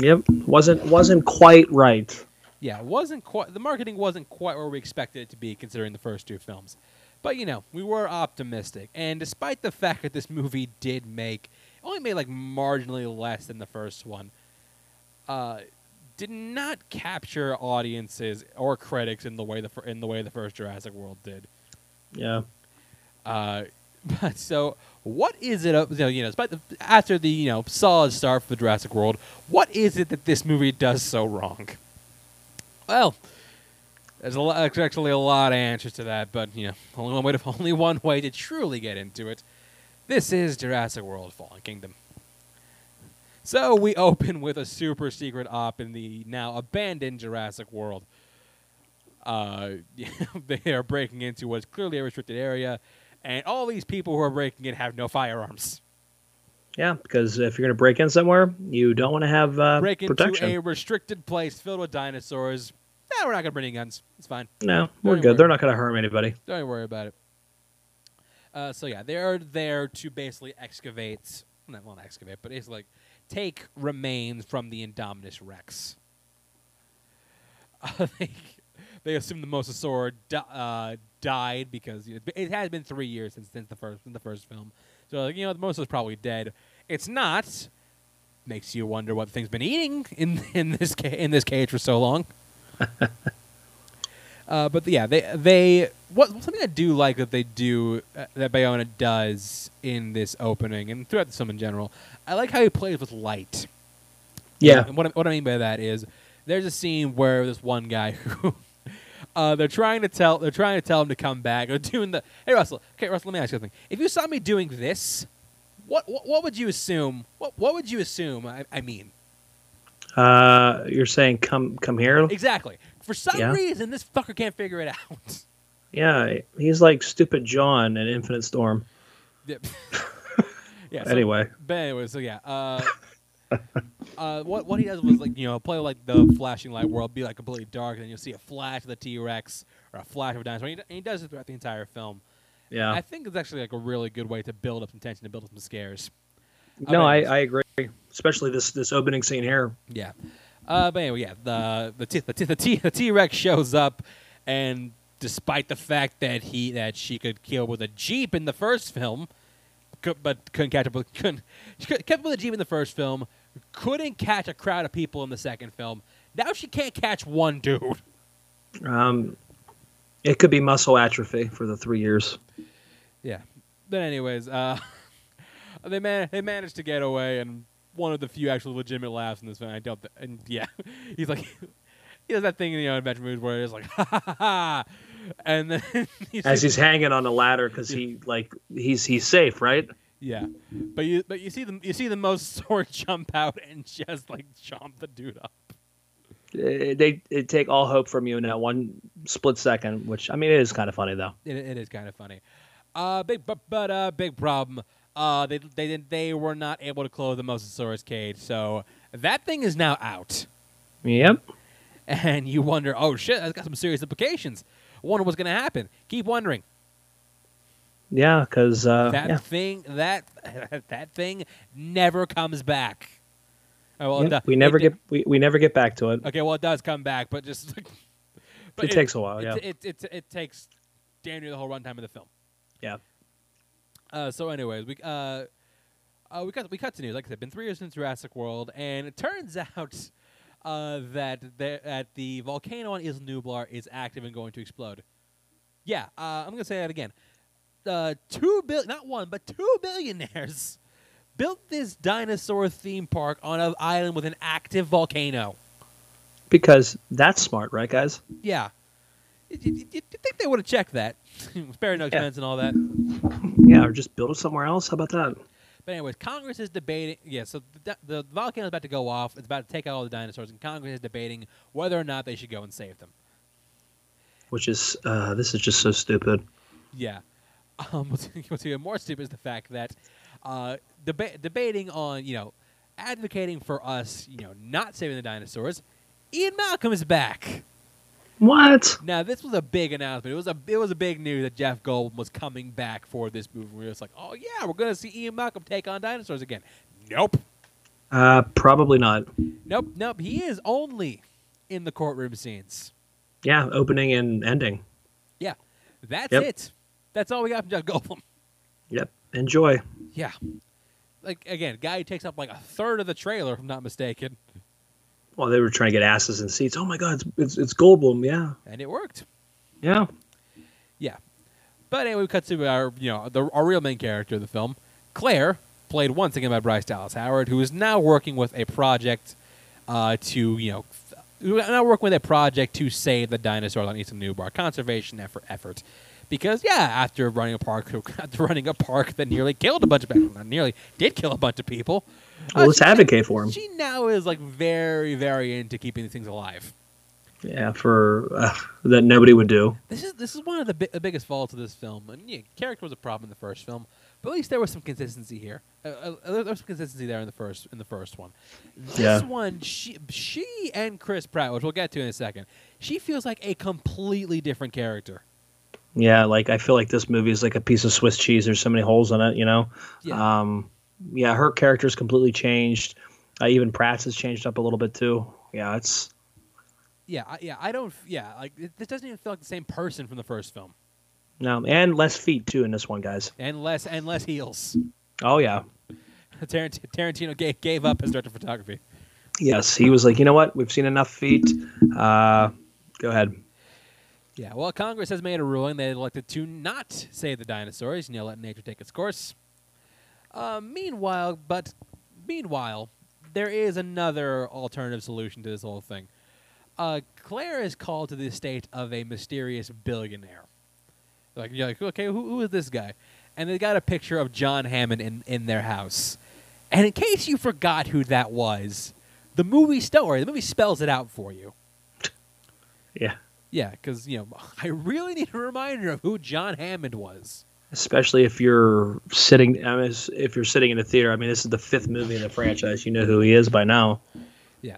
Yep, wasn't quite right. Yeah, wasn't quite. The marketing wasn't quite where we expected it to be, considering the first two films. But you know, we were optimistic, and despite the fact that this movie only made like marginally less than the first one, did not capture audiences or critics in the way the first Jurassic World did. Yeah. But so what is it? After the solid start for Jurassic World, what is it that this movie does so wrong? Well, there's actually a lot of answers to that, but only one way to truly get into it. This is Jurassic World: Fallen Kingdom. So we open with a super secret op in the now abandoned Jurassic World. They are breaking into what's clearly a restricted area, and all these people who are breaking in have no firearms. Yeah, because if you're going to break in somewhere, you don't want to have protection. Break into a restricted place filled with dinosaurs. Nah, we're not going to bring any guns. It's fine. No, we're good. They're not going to harm anybody. Don't even worry about it. So yeah, they're there to basically excavate. Well, not excavate, but it's like take remains from the Indominus Rex. They assume the Mosasaur died because it has been 3 years since the first film. So like, the Mosasaur's probably dead. It's not. Makes you wonder what the thing's been eating in this cage for so long. But yeah, something I do like that they do that Bayona does in this opening and throughout the film in general. I like how he plays with light. Yeah, and what I mean by that is there's a scene where this one guy who they're trying to tell him to come back. They're doing the hey Russell, okay Russell, let me ask you something. If you saw me doing this, what would you assume? What would you assume? I mean. You're saying come here? Exactly. For some reason, this fucker can't figure it out. Yeah, he's like stupid John in Infinite Storm. Yep. Yeah. Anyway, so yeah. What he does was like play like the flashing light world, be like completely dark, and then you'll see a flash of the T-Rex or a flash of a dinosaur. And he does it throughout the entire film. Yeah. I think it's actually like a really good way to build up some tension, to build up some scares. I agree. Especially this opening scene here. Yeah, but anyway, yeah, the T-Rex shows up, and despite the fact that she could kill with a Jeep in the first film, couldn't catch a crowd of people in the second film. Now she can't catch one dude. It could be muscle atrophy for the 3 years. Yeah, but anyways, They managed to get away, and one of the few actual legitimate laughs in this film. And yeah, he's like, he does that thing in adventure movies where it's like, ha ha ha, and then he's hanging on the ladder because he's safe, right? Yeah, but you see the Mosasaur jump out and just like chomp the dude up. They take all hope from you in that one split second, which I mean it is kind of funny though. It is kind of funny. Big problem. They were not able to close the Mosasaurus cage, so that thing is now out. Yep. and you wonder, oh, shit, that's got some serious implications. Wonder what's going to happen. Keep wondering. Yeah, because... that thing never comes back. Well, yeah, we never get back to it. Okay, well, it does come back, but just... but it takes a while, yeah. It takes damn near the whole runtime of the film. Yeah. So anyways, we cut to news. Like I said, it's been 3 years since Jurassic World, and it turns out that the volcano on Isla Nublar is active and going to explode. Yeah, I'm going to say that again. 2 billion, not one, but 2 billionaires built this dinosaur theme park on an island with an active volcano. Because that's smart, right, guys? Yeah. You'd think they would have checked that. Spare no expense and all that. Yeah, or just build it somewhere else. How about that? But anyways, Congress is debating. Yeah, so the volcano is about to go off. It's about to take out all the dinosaurs, and Congress is debating whether or not they should go and save them. Which is, this is just so stupid. Yeah. What's even more stupid is the fact that debating on, advocating for us, not saving the dinosaurs, Ian Malcolm is back. What? Now, this was a big announcement. It was a big news that Jeff Goldblum was coming back for this movie. We were just like, oh, yeah, we're going to see Ian Malcolm take on dinosaurs again. Nope. Probably not. Nope. He is only in the courtroom scenes. Yeah, opening and ending. Yeah, that's it. That's all we got from Jeff Goldblum. Yep, enjoy. Yeah. Like, again, guy who takes up like a third of the trailer, if I'm not mistaken. Well, they were trying to get asses in seats. Oh my God, it's Goldblum, yeah. And it worked. Yeah. Yeah. But anyway, we cut to our our real main character of the film, Claire, played once again by Bryce Dallas Howard, who is now working with a project to save the dinosaurs on Isla Nublar, conservation effort. Because after running a park that nearly killed a bunch of people, did kill a bunch of people. Well, let's advocate for him. She now is like very, very into keeping these things alive. Yeah, for that nobody would do. This is one of the biggest faults of this film. And character was a problem in the first film, but at least there was some consistency here. There was some consistency there in the first one. This one, she and Chris Pratt, which we'll get to in a second, she feels like a completely different character. Yeah, like I feel like this movie is like a piece of Swiss cheese. There's so many holes in it, Yeah. Yeah, her character's completely changed. Even Pratt's has changed up a little bit too. Yeah, it's. Yeah. I don't. Yeah, like this doesn't even feel like the same person from the first film. No, and less feet too in this one, guys. And less heels. Oh yeah. Tarantino gave up his director of photography. Yes, he was like, you know what? We've seen enough feet. Go ahead. Yeah. Well, Congress has made a ruling. They elected to not save the dinosaurs. Let nature take its course. Meanwhile, there is another alternative solution to this whole thing. Claire is called to the estate of a mysterious billionaire. Like, you're like, okay, who is this guy? And they got a picture of John Hammond in their house. And in case you forgot who that was, the movie spells it out for you. Yeah. Yeah, because I really need a reminder of who John Hammond was. Especially if you're sitting, in a theater. I mean, this is the 5th movie in the franchise. You know who he is by now. Yeah,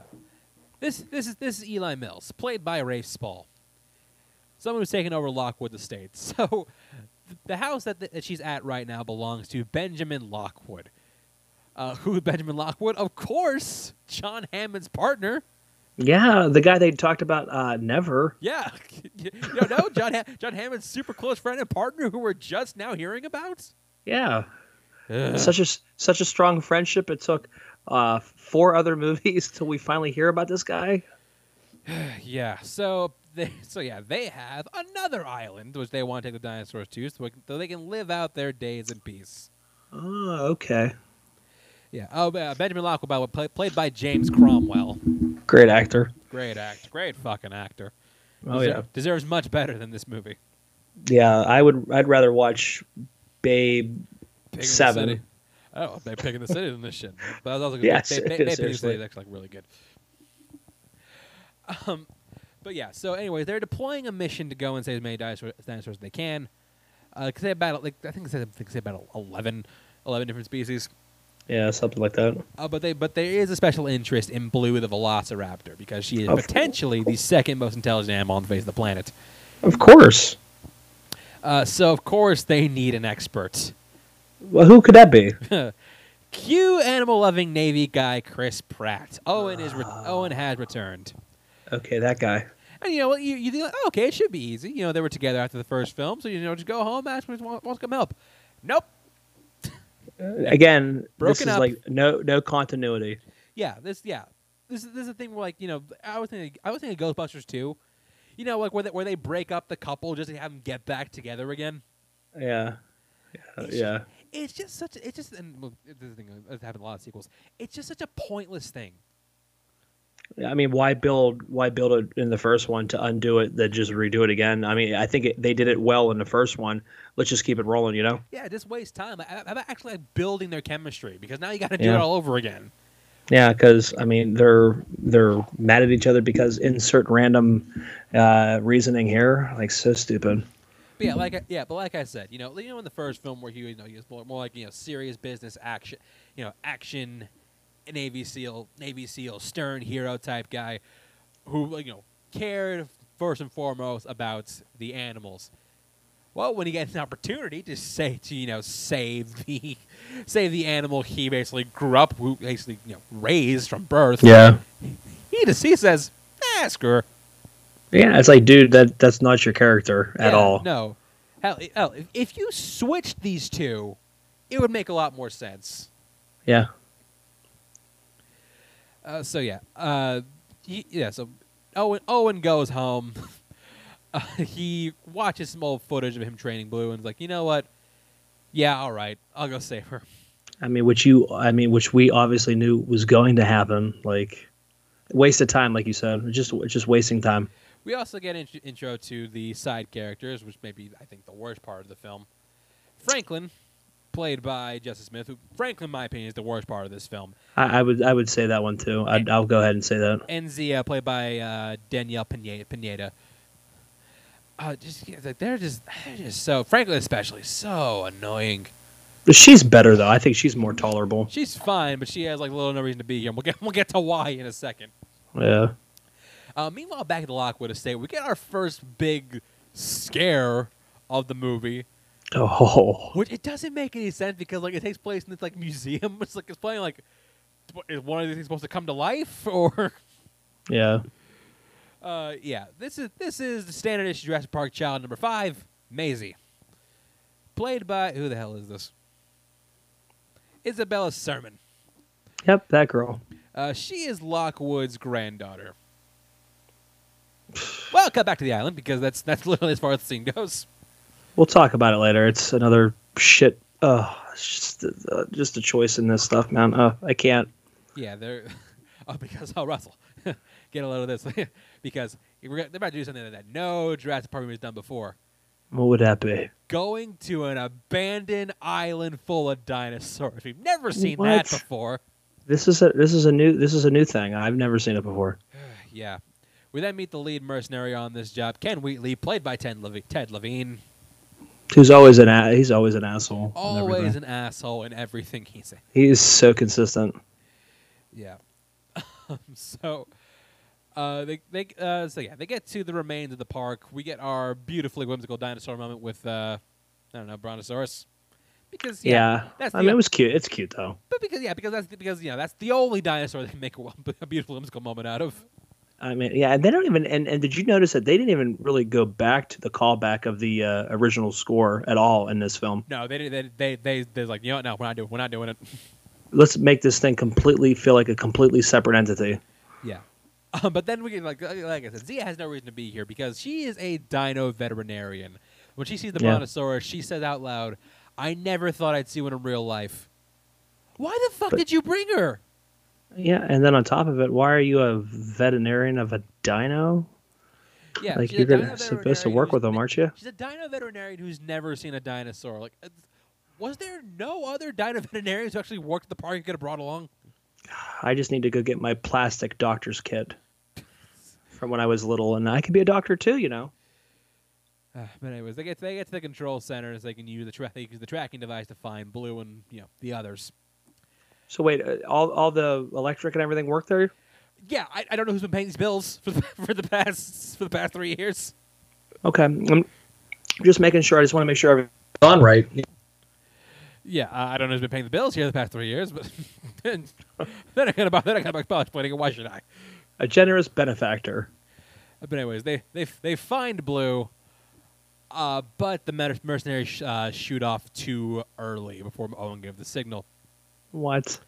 this is Eli Mills, played by Rafe Spall, someone who's taken over Lockwood Estate. So, the house that she's at right now belongs to Benjamin Lockwood. Who Benjamin Lockwood? Of course, John Hammond's partner. Yeah, the guy they talked about never. Yeah. John Hammond's super close friend and partner who we're just now hearing about? Yeah. Such a strong friendship. It took 4 other movies till we finally hear about this guy. Yeah. So they have another island which they want to take the dinosaurs to so they can live out their days in peace. Oh, okay. Yeah. Oh, Benjamin Lockwood, played by James Cromwell. Great actor. Great fucking actor. Oh, yeah. Deserves much better than this movie. Yeah, I'd rather watch Babe Pig 7. Oh, Babe Pig in the City than this shit. But I was also going to say Babe Pig in the City is actually really good. But yeah, so anyway, they're deploying a mission to go and save as many dinosaurs as they can. Because they have about 11 different species. Yeah, something like that. But there is a special interest in Blue the Velociraptor because she is potentially the second most intelligent animal on the face of the planet. Of course. So, of course, they need an expert. Well, who could that be? Cue animal-loving Navy guy Chris Pratt. Owen has returned. Okay, that guy. And, you know, you think, oh, okay, it should be easy. You know, they were together after the first film, so, you know, just go home, ask if you want to come help. Nope. Again, this is like no continuity. This is the thing where, like, you know, I was thinking of Ghostbusters 2, you know, like where they break up the couple just to have them get back together again. It's just this thing that's happened in a lot of sequels. It's just such a pointless thing. I mean, why build it in the first one to undo it, then just redo it again? I mean, I think they did it well in the first one. Let's just keep it rolling, you know? Yeah, just waste time. I'm actually building their chemistry because now you got to do it all over again. Yeah, because, I mean, they're mad at each other because insert random reasoning here. Like, so stupid. But yeah, like I said, you know, in the first film where he was more like, you know, serious business action, you know, Navy SEAL, stern hero type guy who, you know, cared first and foremost about the animals. Well, when he gets an opportunity to save the animal he basically grew up, who basically, you know, raised from birth. Yeah. He says, screw her. Yeah, it's like, dude, that's not your character at all. No. Hell, if you switched these two, it would make a lot more sense. Yeah. So Owen goes home. He watches some old footage of him training Blue and is like, you know what? Yeah, all right, I'll go save her. I mean, which we obviously knew was going to happen. Like, waste of time, like you said, just wasting time. We also get an intro to the side characters, which may be, I think, the worst part of the film. Franklin, played by Jesse Smith, who, frankly, in my opinion, is the worst part of this film. I would say that one too. I'll go ahead and say that. And Zia, played by Danielle Pineda. They're just so, Franklin especially, so annoying. She's better though. I think she's more tolerable. She's fine, but she has like little no reason to be here. We'll get to why in a second. Yeah. Meanwhile, back at the Lockwood Estate, we get our first big scare of the movie. Oh, which it doesn't make any sense because, like, it takes place in this, like, museum. It's like it's playing, like, is one of these things supposed to come to life or? Yeah. This is the standard issue Jurassic Park child number 5, Maisie, played by, who the hell is this? Isabella Sermon. Yep, that girl. She is Lockwood's granddaughter. Well, cut back to the island because that's literally as far as the scene goes. We'll talk about it later. It's another shit. It's just a choice in this stuff, man. I can't. Yeah, they're. Oh, because Russell, get a load of this because they're about to do something that no Jurassic Park movie has done before. What would that be? Going to an abandoned island full of dinosaurs. We've never seen that before. This is a new thing. I've never seen it before. Yeah, we then meet the lead mercenary on this job, Ken Wheatley, played by Ted Levine. Who's he's always an asshole. Always an asshole in everything he says. He is so consistent. Yeah. They get to the remains of the park. We get our beautifully whimsical dinosaur moment with Brontosaurus. Because it was cute. It's cute though. But because that's the only dinosaur they can make a beautiful whimsical moment out of. I mean, yeah, and they don't even. And did you notice that they didn't even really go back to the callback of the original score at all in this film? No, they didn't. They're like, you know what? No, we're not doing it. Let's make this thing completely feel like a completely separate entity. Yeah, but then we get like I said, Zia has no reason to be here because she is a dino veterinarian. When she sees the Brontosaurus, she says out loud, "I never thought I'd see one in real life." Why the fuck did you bring her? Yeah, and then on top of it, why are you a veterinarian of a dino? Yeah, like you're supposed to work with them, aren't you? She's a dino veterinarian who's never seen a dinosaur. Like, was there no other dino veterinarians who actually worked at the park you could have brought along? I just need to go get my plastic doctor's kit from when I was little, and I could be a doctor too, you know. But anyways, they get to the control center, so they can use the tracking device to find Blue and, you know, the others. So wait, all the electric and everything worked there? Yeah, I don't know who's been paying these bills for the past 3 years. Okay, I'm just making sure. I just want to make sure everything's on right. Yeah, I don't know who's been paying the bills here the past 3 years, but then I got about college planning, and why should I? A generous benefactor. But anyways, they find Blue, but the mercenaries shoot off too early before Owen gave the signal. What?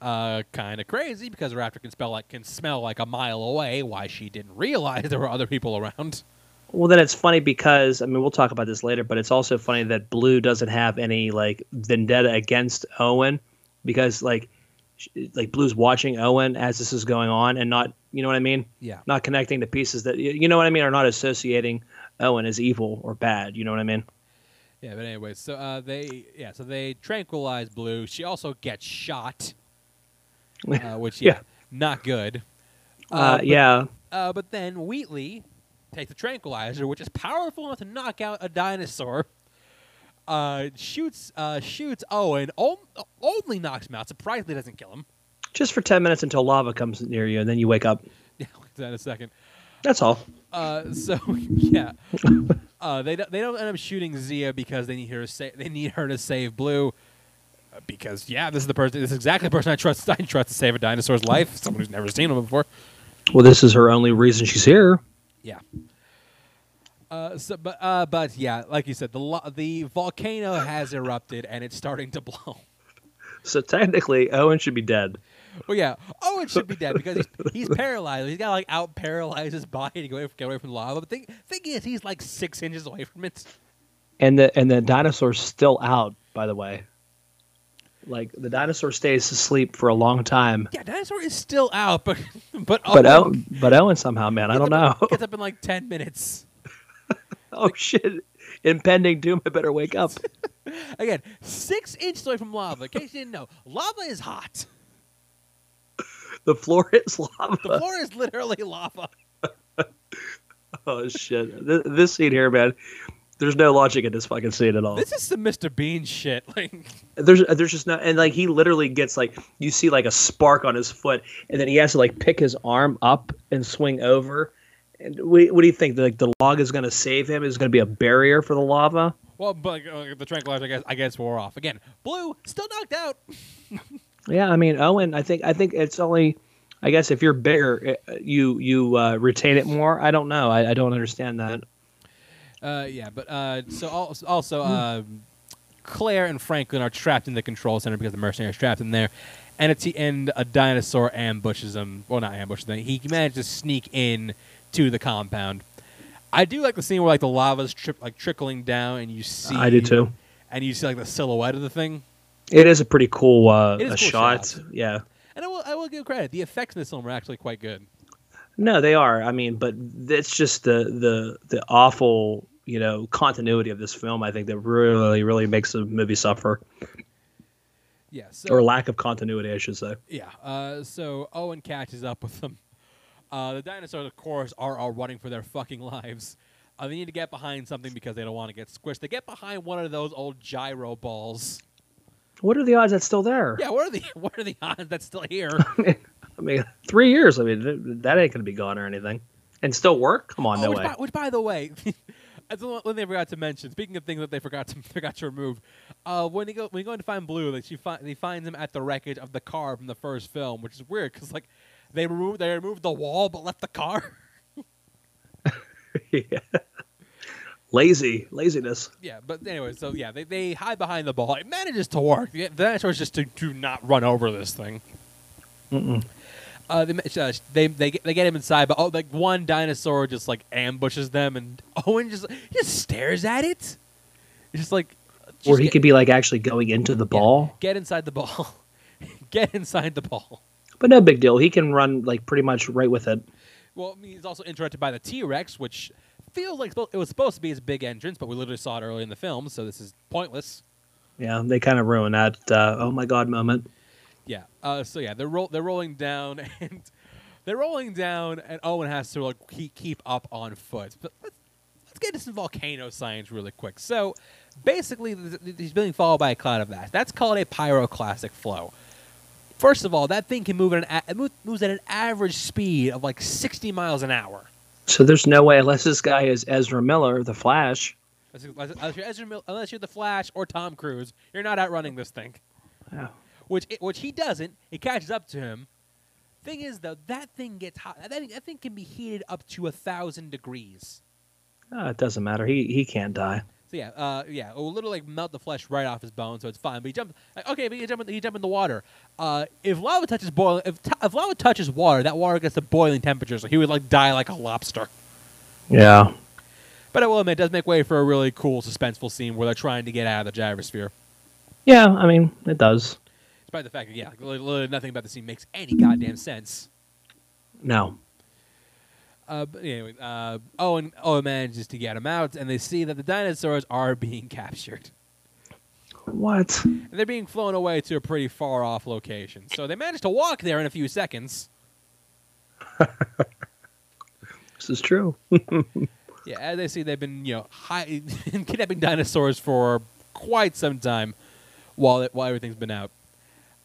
Kind of crazy because Raptor can smell like a mile away. Why she didn't realize there were other people around. Well, then it's funny because, I mean, we'll talk about this later, but it's also funny that Blue doesn't have any, like, vendetta against Owen because, like Blue's watching Owen as this is going on and not, you know what I mean? Yeah. Not connecting the pieces that, you know what I mean, or not associating Owen as evil or bad, you know what I mean? Yeah, but anyway, so they tranquilize Blue. She also gets shot, which, yeah, not good. But then Wheatley takes the tranquilizer, which is powerful enough to knock out a dinosaur. Shoots Owen, only knocks him out. Surprisingly, doesn't kill him. Just for 10 minutes until lava comes near you, and then you wake up. Yeah, we'll get to that in a second. That's all. So yeah, they don't end up shooting Zia because they need her to save Blue. Because yeah, this is exactly the person I trust to save a dinosaur's life. Someone who's never seen him before. Well, this is her only reason she's here. Yeah. But yeah, like you said, the volcano has erupted and it's starting to blow. So technically, Owen should be dead. Well, yeah, Owen should be dead because he's paralyzed. He's got to like out paralyze his body to get away from lava. But thing is, he's like 6 inches away from it. And the dinosaur's still out, by the way. Like the dinosaur stays asleep for a long time. Yeah, dinosaur is still out, but Owen somehow, man, I don't know. Gets up in like 10 minutes. Oh, like, shit. Impending doom, I better wake up. Again, 6 inches away from lava. In case you didn't know, lava is hot. The floor is lava. The floor is literally lava. Oh, shit. This scene here, man, there's no logic in this fucking scene at all. This is some Mr. Bean shit. Like, there's just no... And, like, he literally gets, like... You see, like, a spark on his foot, and then he has to, like, pick his arm up and swing over... And what do you think? Like the log is going to save him? Is going to be a barrier for the lava? Well, but the tranquilizer, I guess, wore off again. Blue still knocked out. Yeah, I mean, Owen. I think it's only. I guess if you're bigger, you retain it more. I don't know. I don't understand that. Yeah, but so also Claire and Franklin are trapped in the control center because the mercenaries are trapped in there. And at the end, a dinosaur ambushes them. Well, not ambushes them. He managed to sneak in to the compound. I do like the scene where like the lava's trickling down, and you see. I do too. And you see like the silhouette of the thing. It is a pretty cool, shot. Yeah. And I will give credit. The effects in this film are actually quite good. No, they are. I mean, but it's just the awful, you know, continuity of this film. I think that really makes the movie suffer. Yeah. So, or lack of continuity, I should say. Yeah. So Owen catches up with them. The dinosaurs, of course, are all running for their fucking lives. They need to get behind something because they don't want to get squished. They get behind one of those old gyro balls. What are the odds that's still there? Yeah, what are the odds that's still here? I mean 3 years. I mean, that ain't going to be gone or anything. And still work? Come on, no way. Which, by the way, that's the one they forgot to mention. Speaking of things that they forgot to remove, when they go in to find Blue, they find him at the wreckage of the car from the first film, which is weird because, like, They removed the wall, but left the car. Yeah. Laziness. Yeah, but anyway, so yeah, they hide behind the ball. It manages to work. The dinosaurs just do not run over this thing. Mm-mm. They get him inside, but one dinosaur just like ambushes them, and Owen just stares at it. It's just like, or he could be like actually going into the ball. Get inside the ball. Get inside the ball. But no big deal. He can run like pretty much right with it. Well, he's also interrupted by the T-Rex, which feels like it was supposed to be his big entrance, but we literally saw it early in the film, so this is pointless. Yeah, they kind of ruined that "oh my god" moment. Yeah. So yeah, they're rolling down, and Owen has to like keep up on foot. But let's get into some volcano science really quick. So basically, he's being followed by a cloud of ash. That's called a pyroclastic flow. First of all, that thing can move at moves at an average speed of like 60 miles an hour. So there's no way, unless this guy is Ezra Miller, the Flash. Unless you're the Flash or Tom Cruise, you're not outrunning this thing. Wow. Which he doesn't. It catches up to him. Thing is, though, that thing gets hot. That thing can be heated up to 1,000 degrees. It doesn't matter. He can't die. So yeah, yeah, it will literally melt the flesh right off his bone, so it's fine. But he jumped. Okay, but he jumped in the water. If lava touches boiling, if lava touches water, that water gets to boiling temperature, so he would like die like a lobster. Yeah. But I will admit, it does make way for a really cool, suspenseful scene where they're trying to get out of the gyrosphere. Yeah, I mean, it does. Despite the fact that, yeah, literally nothing about the scene makes any goddamn sense. No. But anyway, Owen manages to get him out, and they see that the dinosaurs are being captured. What? And they're being flown away to a pretty far-off location. So they manage to walk there in a few seconds. This is true. Yeah, as they see, they've been, you know, kidnapping dinosaurs for quite some time while everything's been out.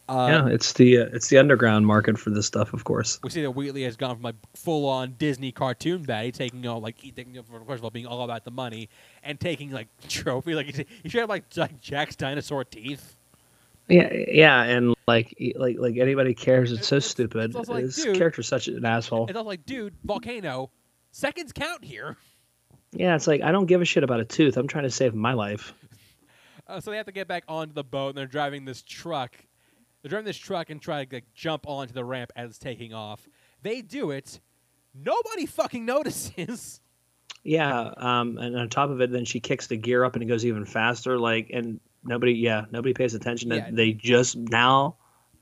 Yeah, it's the underground market for this stuff, of course. We see that Wheatley has gone from like full-on Disney cartoon baddie, taking all like first of all being all about the money and taking like trophy, like he should have like Jack's dinosaur teeth. Yeah, and like anybody cares. It's so stupid. It's like, this character's such an asshole. It's also like, dude, volcano, seconds count here. Yeah, it's like I don't give a shit about a tooth. I'm trying to save my life. So they have to get back onto the boat, and they're driving this truck. They're driving this truck and try to like, jump onto the ramp as it's taking off. They do it. Nobody fucking notices. Yeah, and on top of it, then she kicks the gear up and it goes even faster. Like, and nobody pays attention. Yeah. They just now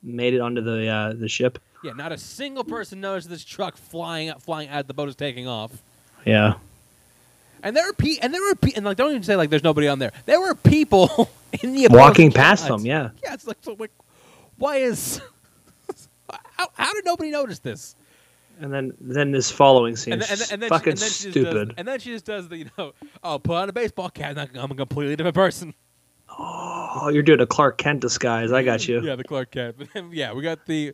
made it onto the ship. Yeah, not a single person noticed this truck flying out. The boat is taking off. Yeah, and there were like don't even say like there's nobody on there. There were people in the walking past them. Yeah, yeah, it's like. So, like why is how did nobody notice this? And then this following scene and then fucking stupid. And then she just does the, you know, oh, put on a baseball cap. I'm a completely different person. Oh, you're doing a Clark Kent disguise. I got you. Yeah, the Clark Kent. Yeah, we got the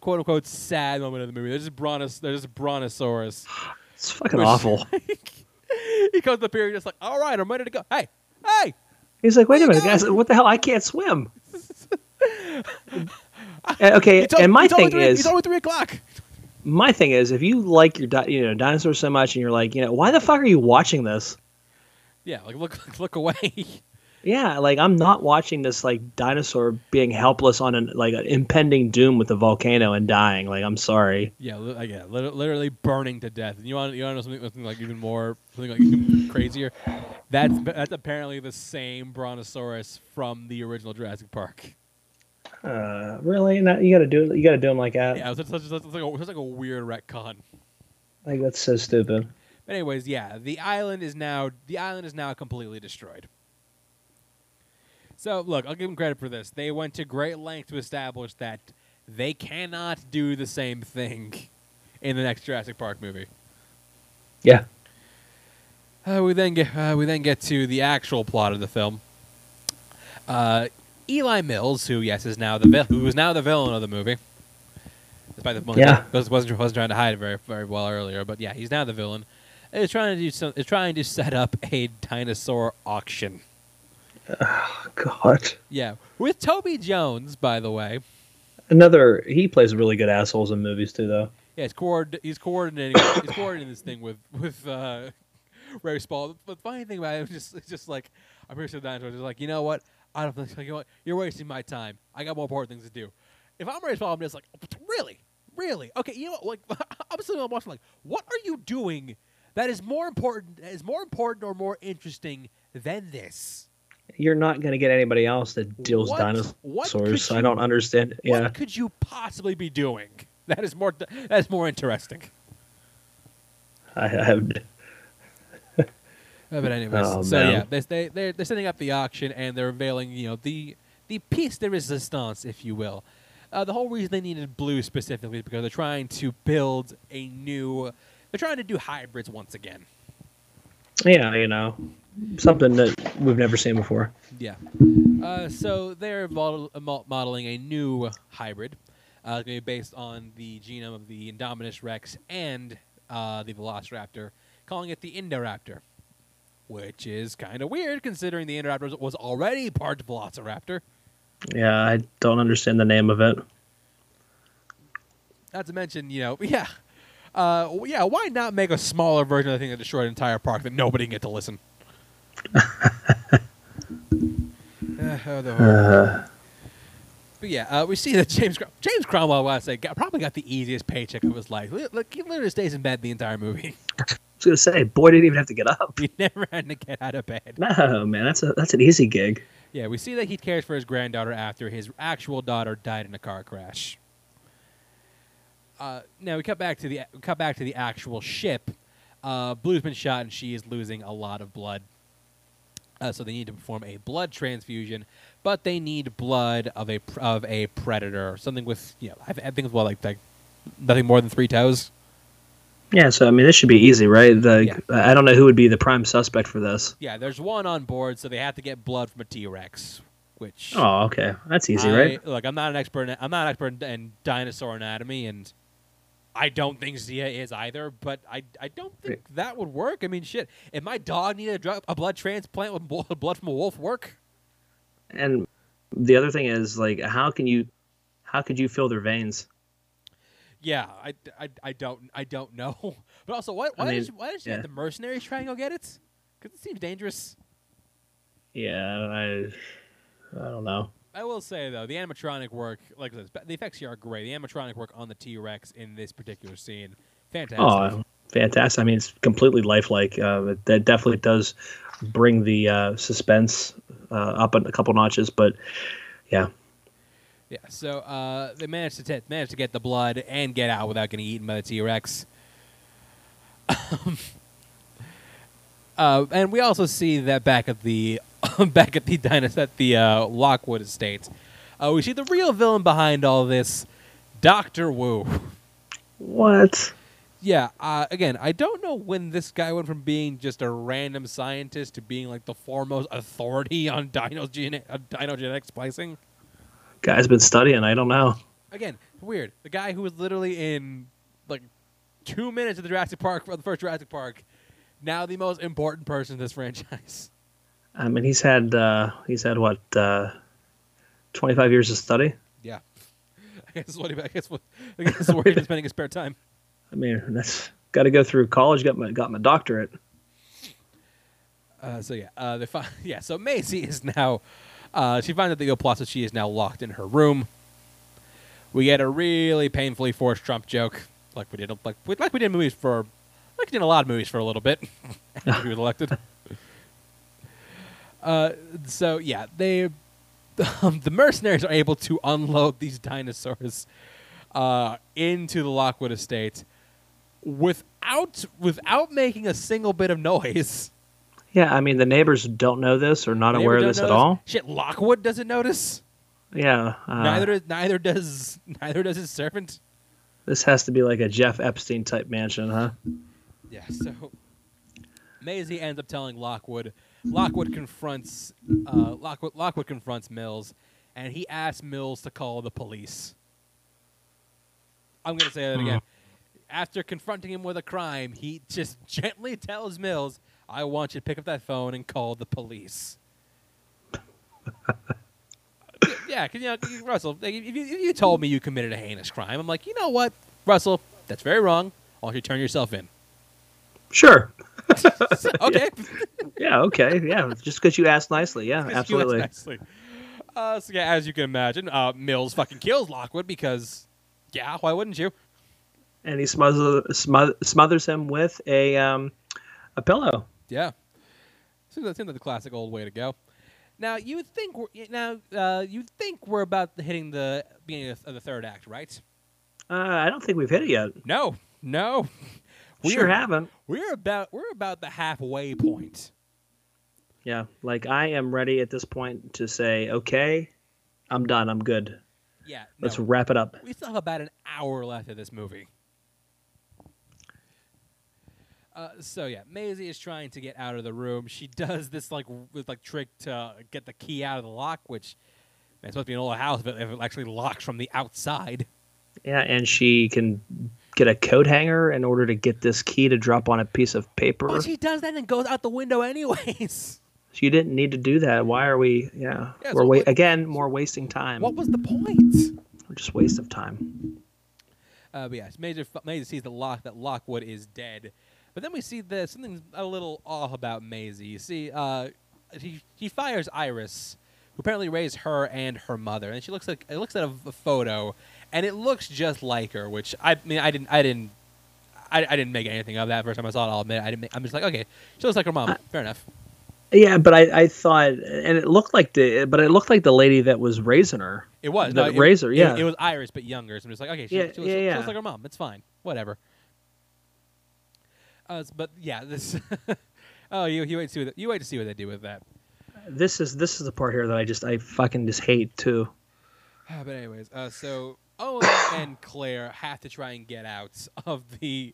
quote unquote sad moment of the movie. There's just Brontosaurus. It's fucking awful. He comes up here and just like, all right, I'm ready to go. Hey. He's like, wait a minute, guys. What the hell? I can't swim. Okay, and my thing is, it's over 3 o'clock. My thing is, if you like your dinosaurs so much, and you're like, you know, why the fuck are you watching this? Yeah, like look away. Yeah, like I'm not watching this like dinosaur being helpless on an impending doom with a volcano and dying. Like I'm sorry. Yeah, literally burning to death. And you want to know something like even crazier? That's apparently the same Brontosaurus from the original Jurassic Park. Really? No, you gotta do them like that. Yeah, it's like a weird retcon. Like that's so stupid. But anyways, yeah, the island is now completely destroyed. So look, I'll give them credit for this. They went to great lengths to establish that they cannot do the same thing in the next Jurassic Park movie. Yeah. We then get to the actual plot of the film. Eli Mills, who is now the villain of the movie, despite the point wasn't trying to hide it very very well earlier, but yeah, he's now the villain. Is trying to set up a dinosaur auction. Oh, God. Yeah, with Toby Jones, by the way. He plays really good assholes in movies too, though. Yeah, he's coordinating this thing with Ray Spall. The funny thing about him is just like I'm pretty sure the dinosaurs is like, you know what? I don't think you're wasting my time. I got more important things to do. If I'm ready to follow, I'm just like, really, okay. You know, what? Like I'm sitting there watching, like, what are you doing? That is more important. That is more important or more interesting than this. You're not going to get anybody else that deals dinosaurs. So I don't understand. Yeah. What could you possibly be doing? That is more interesting. I have. But anyways, yeah, they're setting up the auction and they're unveiling, you know, the piece de resistance, if you will. The whole reason they needed blue specifically is because they're trying to build a new. They're trying to do hybrids once again. Yeah, you know, something that we've never seen before. Yeah. So they're modeling a new hybrid. It's going to be based on the genome of the Indominus Rex and the Velociraptor, calling it the Indoraptor, which is kind of weird considering the Indoraptor was already part Velociraptor. Yeah, I don't understand the name of it. Not to mention, you know, yeah. Yeah, why not make a smaller version of the thing that destroyed an entire park that nobody can get to listen? But yeah, we see that James Cromwell, I say, probably got the easiest paycheck of his life. Like, he literally stays in bed the entire movie. I was gonna say, boy didn't even have to get up. He never had to get out of bed. No, man, that's an easy gig. Yeah, we see that he cares for his granddaughter after his actual daughter died in a car crash. Now we cut back to the actual ship. Blue's been shot and she is losing a lot of blood. So they need to perform a blood transfusion, but they need blood of a predator, something with, you know, I think it's like nothing more than 3 toes. Yeah, so I mean this should be easy, right? I don't know who would be the prime suspect for this. Yeah, there's one on board, so they have to get blood from a T-Rex, which oh, okay, that's easy, right? Look, I'm not an expert in dinosaur anatomy, and I don't think Zia is either, but I don't think that would work. I mean, shit, if my dog needed a blood transplant, would blood from a wolf work? And the other thing is, like, how could you fill their veins? Yeah, I don't know. But also, why did you have the mercenaries try and go get it? Because it seems dangerous. Yeah, I don't know. I will say, though, the animatronic work, like I said, the effects here are great. The animatronic work on the T-Rex in this particular scene, fantastic. Oh, fantastic. I mean, it's completely lifelike. That definitely does bring the suspense up a couple notches, but yeah. Yeah, so they managed to get the blood and get out without getting eaten by the T-Rex. And we also see that back at the Lockwood Estates, we see the real villain behind all this, Dr. Wu. What? Yeah. Again, I don't know when this guy went from being just a random scientist to being like the foremost authority on dino genetic splicing. Guy's been studying. I don't know. Again, weird. The guy who was literally in like 2 minutes of the Jurassic Park, the first Jurassic Park, now the most important person in this franchise. I mean, he's had what 25 years of study. Yeah, I guess where he's been spending his spare time. I mean, that's got to go through college. Got my doctorate. So Maisie is now. She finds out the Oplasa. She is now locked in her room. We get a really painfully forced Trump joke, like we did in a lot of movies for a little bit after he was elected. So yeah, the mercenaries are able to unload these dinosaurs into the Lockwood Estate without making a single bit of noise. Yeah, I mean the neighbors don't know this or not aware of this at all. Shit, Lockwood doesn't notice. Yeah, neither does his servant. This has to be like a Jeff Epstein type mansion, huh? Yeah. So Maisie ends up telling Lockwood. Lockwood confronts Mills, and he asks Mills to call the police. I'm going to say that again. After confronting him with a crime, he just gently tells Mills, "I want you to pick up that phone and call the police." Yeah, because you know, Russell, if you told me you committed a heinous crime, I'm like, you know what, Russell, that's very wrong. Why don't you turn yourself in? Sure. Okay. Yeah. Okay. Yeah. Just because you asked nicely. Yeah. Absolutely. Nicely. So yeah, as you can imagine, Mills fucking kills Lockwood because, yeah, why wouldn't you? And he smothers him with a pillow. Yeah. So that seems like the classic old way to go. Now you think we're about hitting the beginning of the third act, right? I don't think we've hit it yet. No. We sure haven't. We're about the halfway point. Yeah, like I am ready at this point to say, okay, I'm done. I'm good. Yeah, let's wrap it up. We still have about an hour left of this movie. So yeah, Maisie is trying to get out of the room. She does this like trick to get the key out of the lock, which it's supposed to be an old house, but it actually locks from the outside. Yeah, and she can get a coat hanger in order to get this key to drop on a piece of paper. But she does that and goes out the window anyways. She didn't need to do that. Why are we? Yeah, yeah, we're so wasting time. What was the point? We're just waste of time. But yeah, Maisie sees the lock that Lockwood is dead. But then we see that something's a little off about Maisie. You see, he fires Iris, who apparently raised her and her mother, and she looks at a photo, and it looks just like her. Which I mean, I didn't make anything of that. First time I saw it, I'll admit, I'm just like, okay, she looks like her mom. Fair enough. Yeah, but I thought, and it looked like the lady that was raising her. It was the raiser. Yeah, it was Iris, but younger. So I'm just like, okay, she looks like her mom. It's fine, whatever. But yeah, this. Oh, you wait to see what they do with that. This is the part here that I fucking just hate too. But anyways, so Owen and Claire have to try and get out of the.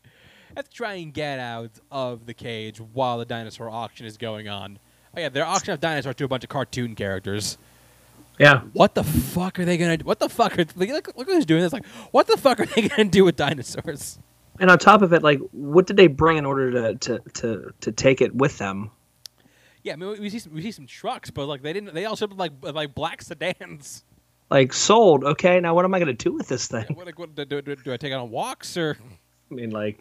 Have to try and get out of the cage while the dinosaur auction is going on. Oh yeah, they're auctioning off dinosaurs to a bunch of cartoon characters. Yeah. What the fuck are they gonna do? What the fuck are they, look who's doing this? Like, what the fuck are they gonna do with dinosaurs? And on top of it, like, what did they bring in order to take it with them? Yeah, I mean, we see some trucks, but like they all shipped like black sedans. Like sold. Okay, now what am I gonna do with this thing? Yeah, what do I take it on walks or? I mean, like,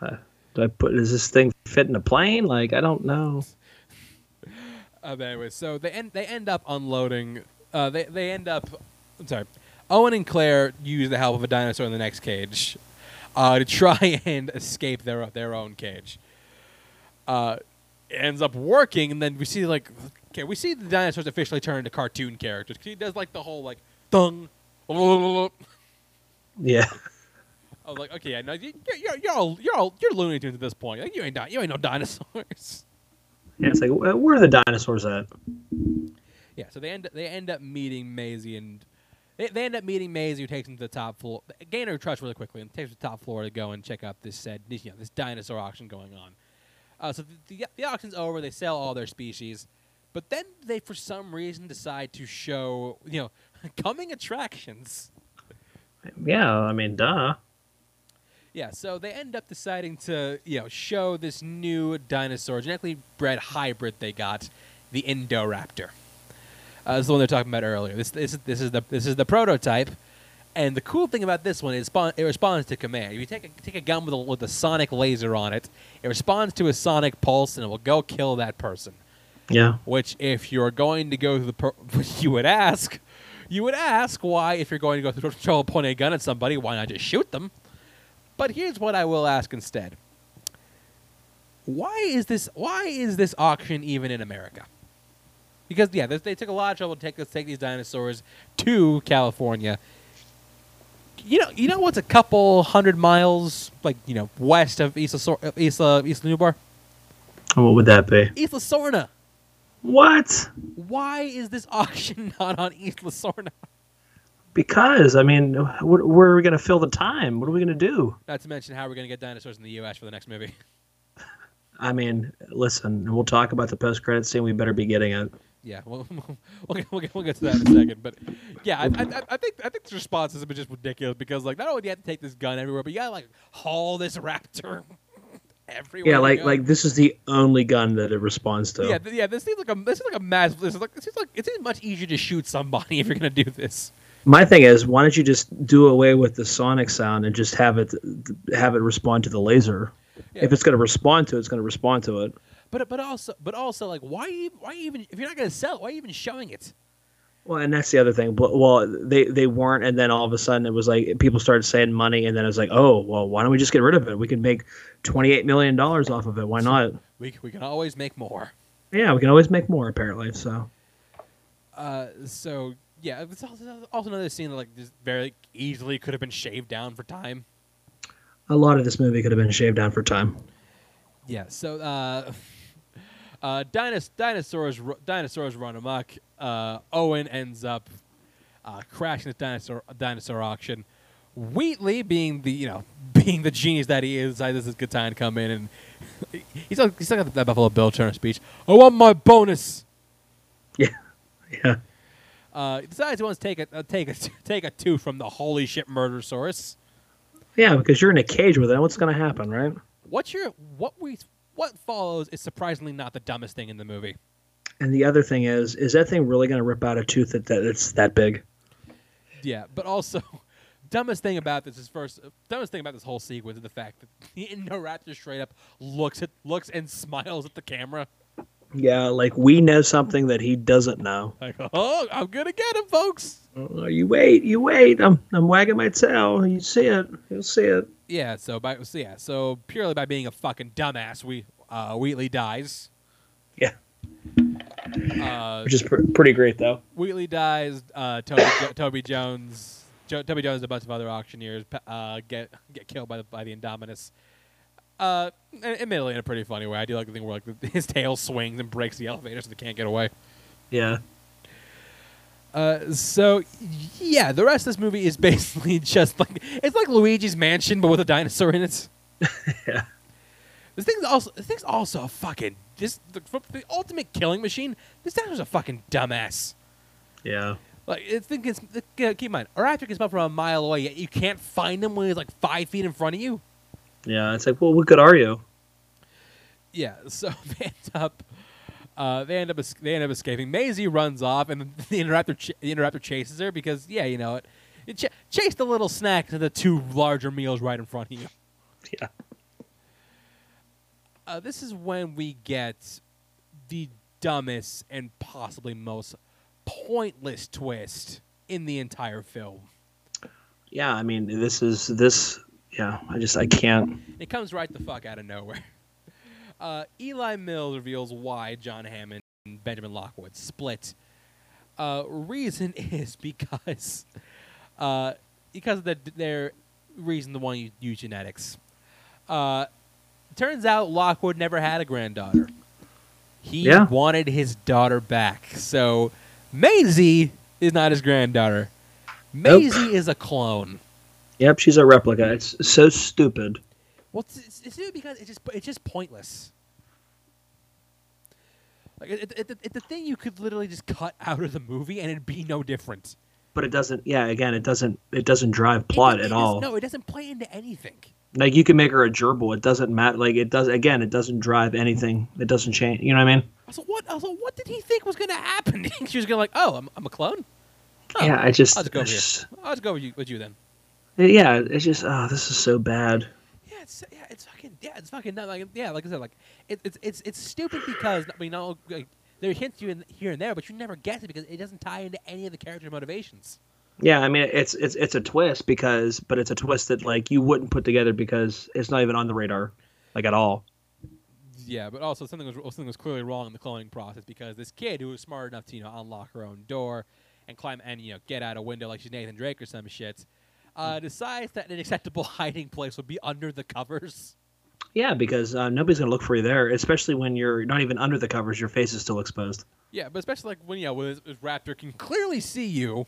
does this thing fit in a plane? Like, I don't know. But anyway, so they end up unloading. They end up. I'm sorry. Owen and Claire use the help of a dinosaur in the next cage to try and escape their own cage. It ends up working, and then we see we see the dinosaurs officially turn into cartoon characters. He does like the whole like thung. Yeah. I was like, okay, yeah, no, you're Looney Tunes at this point. Like, you ain't no dinosaurs. Yeah, it's like, where are the dinosaurs at? Yeah, so they end up meeting Maisie, and they end up meeting Maisie, who takes them to the top floor. Gain her trust really quickly, and takes them to the top floor to go and check out this dinosaur auction going on. So the auction's over. They sell all their species, but then they for some reason decide to show coming attractions. Yeah, I mean, duh. Yeah, so they end up deciding to, show this new dinosaur, genetically bred hybrid they got, the Indoraptor. This is the one they're talking about earlier. This is the prototype, and the cool thing about this one is it responds to command. If you take a gun with a sonic laser on it, it responds to a sonic pulse, and it will go kill that person. Yeah. Which, if you're going to go through the, you would ask why, if you're going to go through trouble pointing a gun at somebody, why not just shoot them? But here's what I will ask instead. Why is this auction even in America? Because yeah, they took a lot of trouble to take these dinosaurs to California. You know what's a couple hundred miles west of Isla Nublar? What would that be? Isla Sorna. What? Why is this auction not on Isla Sorna? Because, I mean, where are we going to fill the time? What are we going to do? Not to mention how we're going to get dinosaurs in the U.S. for the next movie. I mean, listen, we'll talk about the post-credits scene. We better be getting it. Yeah, we'll get to that in a second. But yeah, I think the response has been just ridiculous because, like, not only do you have to take this gun everywhere, but you got to, like, haul this raptor everywhere. Yeah, like this is the only gun that it responds to. Yeah, this seems like a massive. It seems much easier to shoot somebody if you're going to do this. My thing is, why don't you just do away with the sonic sound and just have it respond to the laser? Yeah. If it's going to respond to it, it's going to respond to it. But also, like, why even if you're not going to sell it, why are you even showing it? Well, and that's the other thing. Well, they weren't, and then all of a sudden it was like people started saying money, and then it was like, oh, well, why don't we just get rid of it? We can make $28 million off of it. Why not? We can always make more. Yeah, we can always make more. Apparently, so. Yeah, it's also another scene that like this very easily could have been shaved down for time. A lot of this movie could have been shaved down for time. Yeah, so dinosaurs run amok. Owen ends up crashing the dinosaur auction, Wheatley, being the genius that he is, decided this is a good time to come in, and he's got that Buffalo Bill Turner speech. I want my bonus. Yeah. He decides he wants to take a two from the holy shit murder source. Yeah, because you're in a cage with it. What's going to happen, right? What follows is surprisingly not the dumbest thing in the movie. And the other thing is that thing really going to rip out a tooth that's that big? Yeah, but also, dumbest thing about this whole sequence is the fact that the Indoraptor straight up looks and smiles at the camera. Yeah, like we know something that he doesn't know. Like, oh, I'm gonna get him, folks. Oh, you wait. I'm wagging my tail. You see it. You'll see it. Yeah. So purely by being a fucking dumbass, Wheatley dies. Yeah. Which is pretty great, though. Wheatley dies. Toby Jones, and a bunch of other auctioneers get killed by the Indominus. Admittedly, in a pretty funny way. I do like the thing where his tail swings and breaks the elevator so they can't get away. Yeah. So the rest of this movie is basically just like it's like Luigi's Mansion, but with a dinosaur in it. Yeah. This thing's also a fucking the ultimate killing machine. This dinosaur's a fucking dumbass. Yeah. Like keep in mind, a raptor can smell from a mile away, yet you can't find him when he's like 5 feet in front of you. Yeah, it's like, well, what good are you? Yeah, so they end up escaping. Maisie runs off, and the Indoraptor chases her because, yeah, you know it. It chased the little snacks and the two larger meals right in front of you. Yeah. This is when we get the dumbest and possibly most pointless twist in the entire film. Yeah, I mean, this. Yeah, I can't. It comes right the fuck out of nowhere. Eli Mills reveals why John Hammond and Benjamin Lockwood split. Reason is because of their genetics. Turns out Lockwood never had a granddaughter. He wanted his daughter back, so Maisie is not his granddaughter. Maisie is a clone. Yep, she's a replica. It's so stupid. Well, it's stupid because it's just pointless. Like it's a thing you could literally just cut out of the movie and it'd be no different. But it doesn't. Yeah, again, it doesn't drive plot at all. No, it doesn't play into anything. Like you can make her a gerbil. It doesn't matter. Like it does. Again, it doesn't drive anything. It doesn't change. You know what I mean? So what did he think was going to happen? She was going to like, oh, I'm a clone. Oh, yeah, I'll just go with you then. Yeah, it's just this is so bad. Yeah, it's fucking dumb. Like I said, it's stupid because there are hints you in here and there, but you never guess it because it doesn't tie into any of the character motivations. Yeah, I mean it's a twist but it's a twist that like you wouldn't put together because it's not even on the radar, like at all. Yeah, but also something was clearly wrong in the cloning process because this kid who was smart enough to unlock her own door and climb and get out a window like she's Nathan Drake or some shit. Decides that an acceptable hiding place would be under the covers. Yeah, because nobody's going to look for you there, especially when you're not even under the covers. Your face is still exposed. Yeah, but especially like when this raptor can clearly see you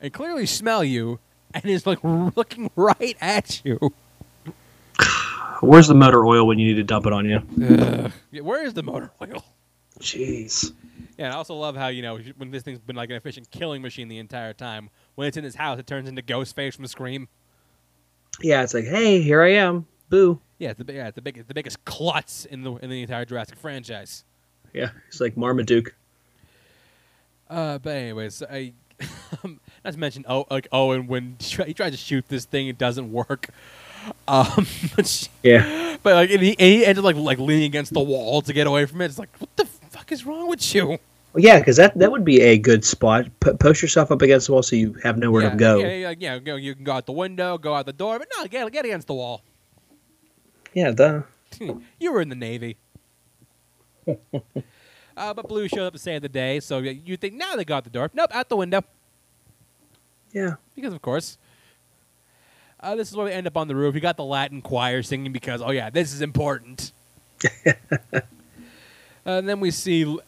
and clearly smell you and is like looking right at you. Where's the motor oil when you need to dump it on you? Where is the motor oil? Jeez. Yeah, and I also love how, when this thing's been like an efficient killing machine the entire time, when it's in his house, it turns into Ghostface from Scream. Yeah, it's like, hey, here I am, boo. Yeah, it's the biggest klutz in the entire Jurassic franchise. Yeah, it's like Marmaduke. But anyways, not to mention, Owen when he tries to shoot this thing, it doesn't work. But he ends up like leaning against the wall to get away from it. It's like, what the fuck is wrong with you? Well, yeah, because that would be a good spot. Post yourself up against the wall so you have nowhere to go. Yeah, you can go out the window, go out the door, but no, get against the wall. Yeah, duh. You were in the Navy. But Blue showed up to save the day, so you think now they got the door. Nope, out the window. Yeah. Because, of course. This is where we end up on the roof. You got the Latin choir singing because, oh, yeah, this is important. And then we see Blue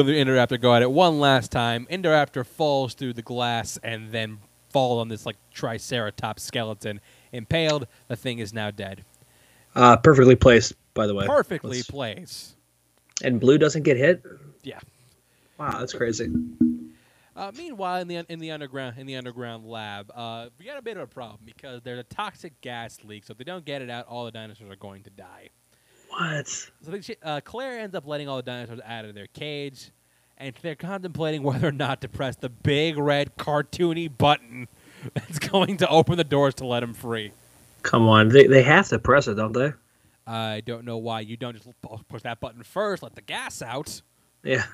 and the Indoraptor go at it one last time. Indoraptor falls through the glass and then fall on this like triceratops skeleton. Impaled, the thing is now dead. Perfectly placed, by the way. Perfectly placed. And Blue doesn't get hit? Yeah. Wow, that's crazy. Meanwhile, in the underground lab, we got a bit of a problem because there's a toxic gas leak. So if they don't get it out, all the dinosaurs are going to die. What? So Claire ends up letting all the dinosaurs out of their cage, and they're contemplating whether or not to press the big red cartoony button that's going to open the doors to let them free. Come on, they have to press it, don't they? I don't know why you don't just push that button first, let the gas out. Yeah.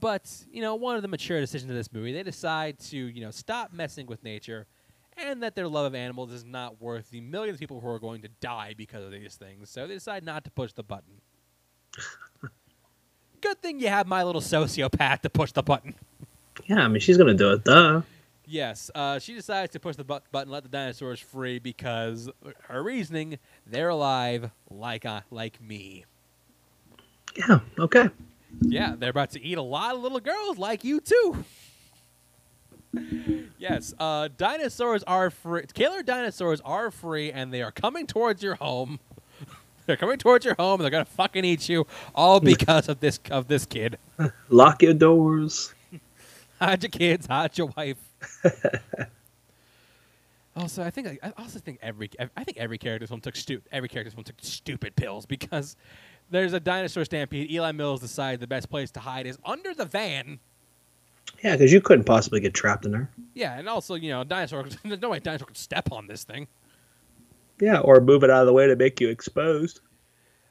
But, you know, one of the mature decisions of this movie, they decide to, you know, stop messing with nature and that their love of animals is not worth the millions of people who are going to die because of these things. So they decide not to push the button. Good thing you have my little sociopath to push the button. Yeah, I mean, she's going to do it, duh. Yes, she decides to push the button, let the dinosaurs free because her reasoning, they're alive like me. Yeah, okay. Yeah, they're about to eat a lot of little girls like you, too. Yes, dinosaurs are free. Killer dinosaurs are free, and they are coming towards your home. They're coming towards your home, and they're going to fucking eat you, all because of this kid. Lock your doors. Hide your kids. Hide your wife. Also, I think every character in this one took stupid pills because... There's a dinosaur stampede. Eli Mills decided the best place to hide is under the van. Yeah, because you couldn't possibly get trapped in there. Yeah, and also, you know, there's no way a dinosaur could step on this thing. Yeah, or move it out of the way to make you exposed.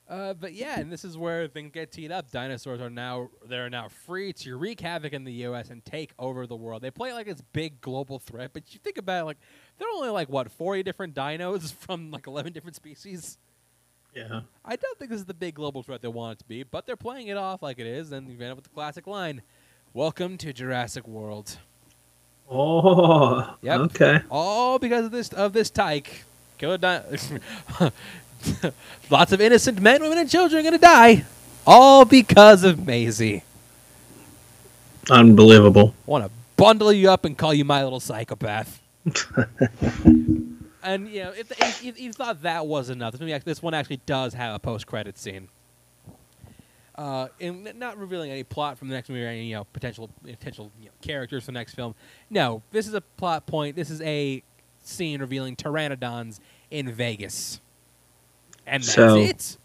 But yeah, and this is where things get teed up. Dinosaurs are now free to wreak havoc in the U.S. and take over the world. They play it like it's big global threat, but you think about it, like there are only like what 40 different dinos from like 11 different species. Yeah, I don't think this is the big global threat they want it to be, but they're playing it off like it is, and you end up with the classic line, "Welcome to Jurassic World." Oh, yep. Okay. All because of this tyke. Lots of innocent men, women, and children are going to die, all because of Maisie. Unbelievable. I want to bundle you up and call you my little psychopath. And, you know, if you thought that was enough, this one actually does have a post-credit scene. And not revealing any plot from the next movie or any, you know, potential you know, characters for the next film. No, this is a plot point. This is a scene revealing pteranodons in Vegas. And that's it.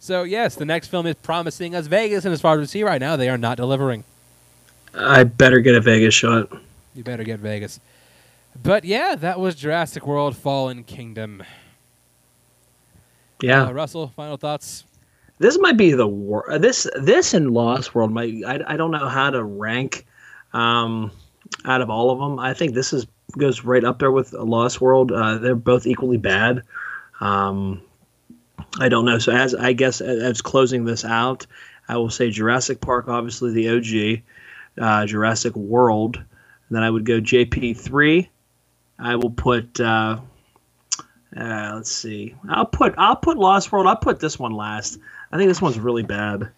So, yes, the next film is promising us Vegas, and as far as we see right now, they are not delivering. I better get a Vegas shot. You better get Vegas. But, yeah, that was Jurassic World Fallen Kingdom. Yeah. Russell, final thoughts? This might be the worst. This and Lost World, I don't know how to rank out of all of them. I think this goes right up there with Lost World. They're both equally bad. I don't know. So, I guess as closing this out, I will say Jurassic Park, obviously the OG, Jurassic World, and then I would go JP3. I will put. Let's see. I'll put Lost World. I'll put this one last. I think this one's really bad.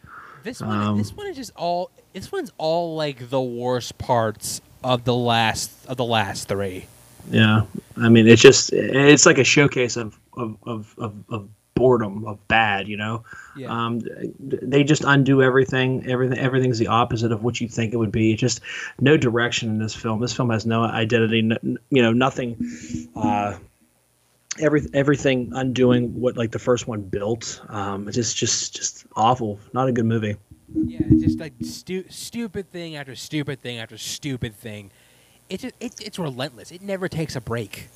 This one is just all. This one's all like the worst parts of the last three. Yeah, I mean, it's like a showcase of boredom, of bad. You know, yeah. They just undo everything. Everything's the opposite of what you think it would be. It's just no direction in this film. This film has no identity. No, you know, nothing. Everything undoing what like the first one built. It's just awful. Not a good movie. Yeah, it's just like stupid thing after stupid thing after stupid thing. It's relentless. It never takes a break.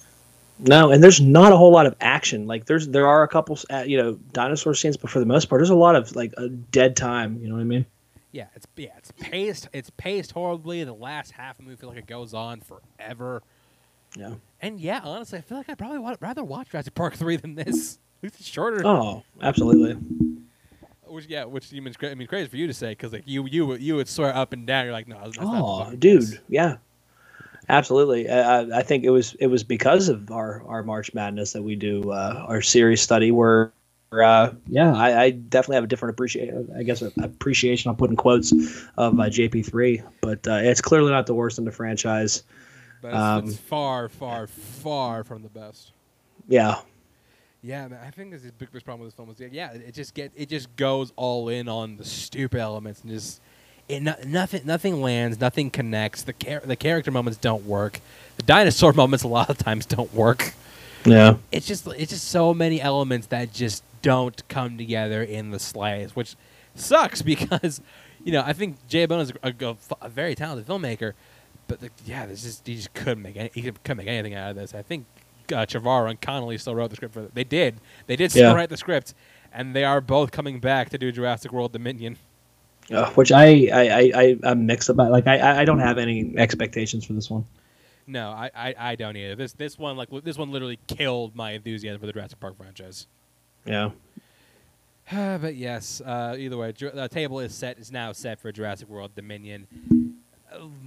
No, and there's not a whole lot of action. Like there are a couple, you know, dinosaur scenes, but for the most part, there's a lot of like a dead time. You know what I mean? Yeah, it's paced. It's paced horribly. The last half of the movie feels like it goes on forever. Yeah. And yeah, honestly, I feel like I'd probably rather watch Jurassic Park 3 than this. It's shorter. Oh, absolutely. Which I mean, crazy for you to say because like you would swear up and down. You're like, no, that's not. Oh, dude, this. Yeah. Absolutely. I think it was because of our March Madness that we do our series study where, yeah, I definitely have a different appreciation, I'll put in quotes, of JP3. But it's clearly not the worst in the franchise. But it's far, far, far from the best. Yeah. Yeah, man, I think this is the biggest problem with this film is it just goes all in on the stupid elements and just nothing lands, nothing connects. The character moments don't work. The dinosaur moments a lot of times don't work. Yeah. It's just so many elements that just don't come together in the slightest, which sucks because, you know, I think Jay Bono is a very talented filmmaker, but he couldn't make anything out of this. I think Trevorrow and Connolly still wrote the script for it. They did still write the script, and they are both coming back to do Jurassic World Dominion. Which I'm mixed about. Like I don't have any expectations for this one. No, I don't either. This one literally killed my enthusiasm for the Jurassic Park franchise. Yeah. But yes, either way, the table is now set for Jurassic World Dominion.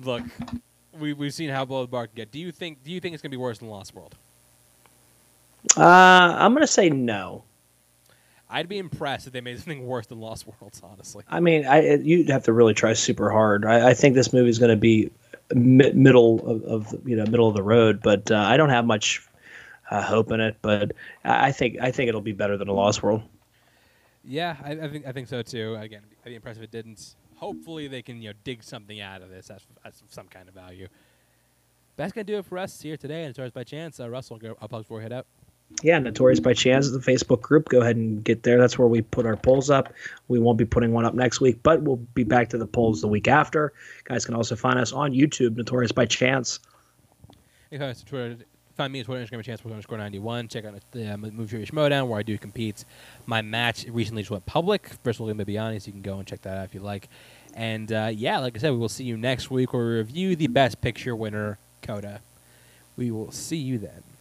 Look, we've seen how blow the bar can get. Do you think it's gonna be worse than Lost World? I'm gonna say no. I'd be impressed if they made something worse than Lost Worlds, honestly. I mean, you'd have to really try super hard. I think this movie is going to be middle of the road, but I don't have much hope in it. But I think it'll be better than a Lost World. Yeah, I think so too. Again, I'd be impressed if it didn't. Hopefully, they can dig something out of this as some kind of value. That's gonna do it for us here today. And as far as by chance, Russell, I'll plug before we head out. Yeah, Notorious by Chance is the Facebook group. Go ahead and get there. That's where we put our polls up. We won't be putting one up next week, but we'll be back to the polls the week after. Guys can also find us on YouTube, Notorious by Chance. You can find me on Twitter, Instagram, Chance_91. Check out the Movie Fury Schmodown, where I do compete. My match recently just went public. First of all, Bibiani, so you can go and check that out if you like. And yeah, like I said, we will see you next week where we review the Best Picture winner, Coda. We will see you then.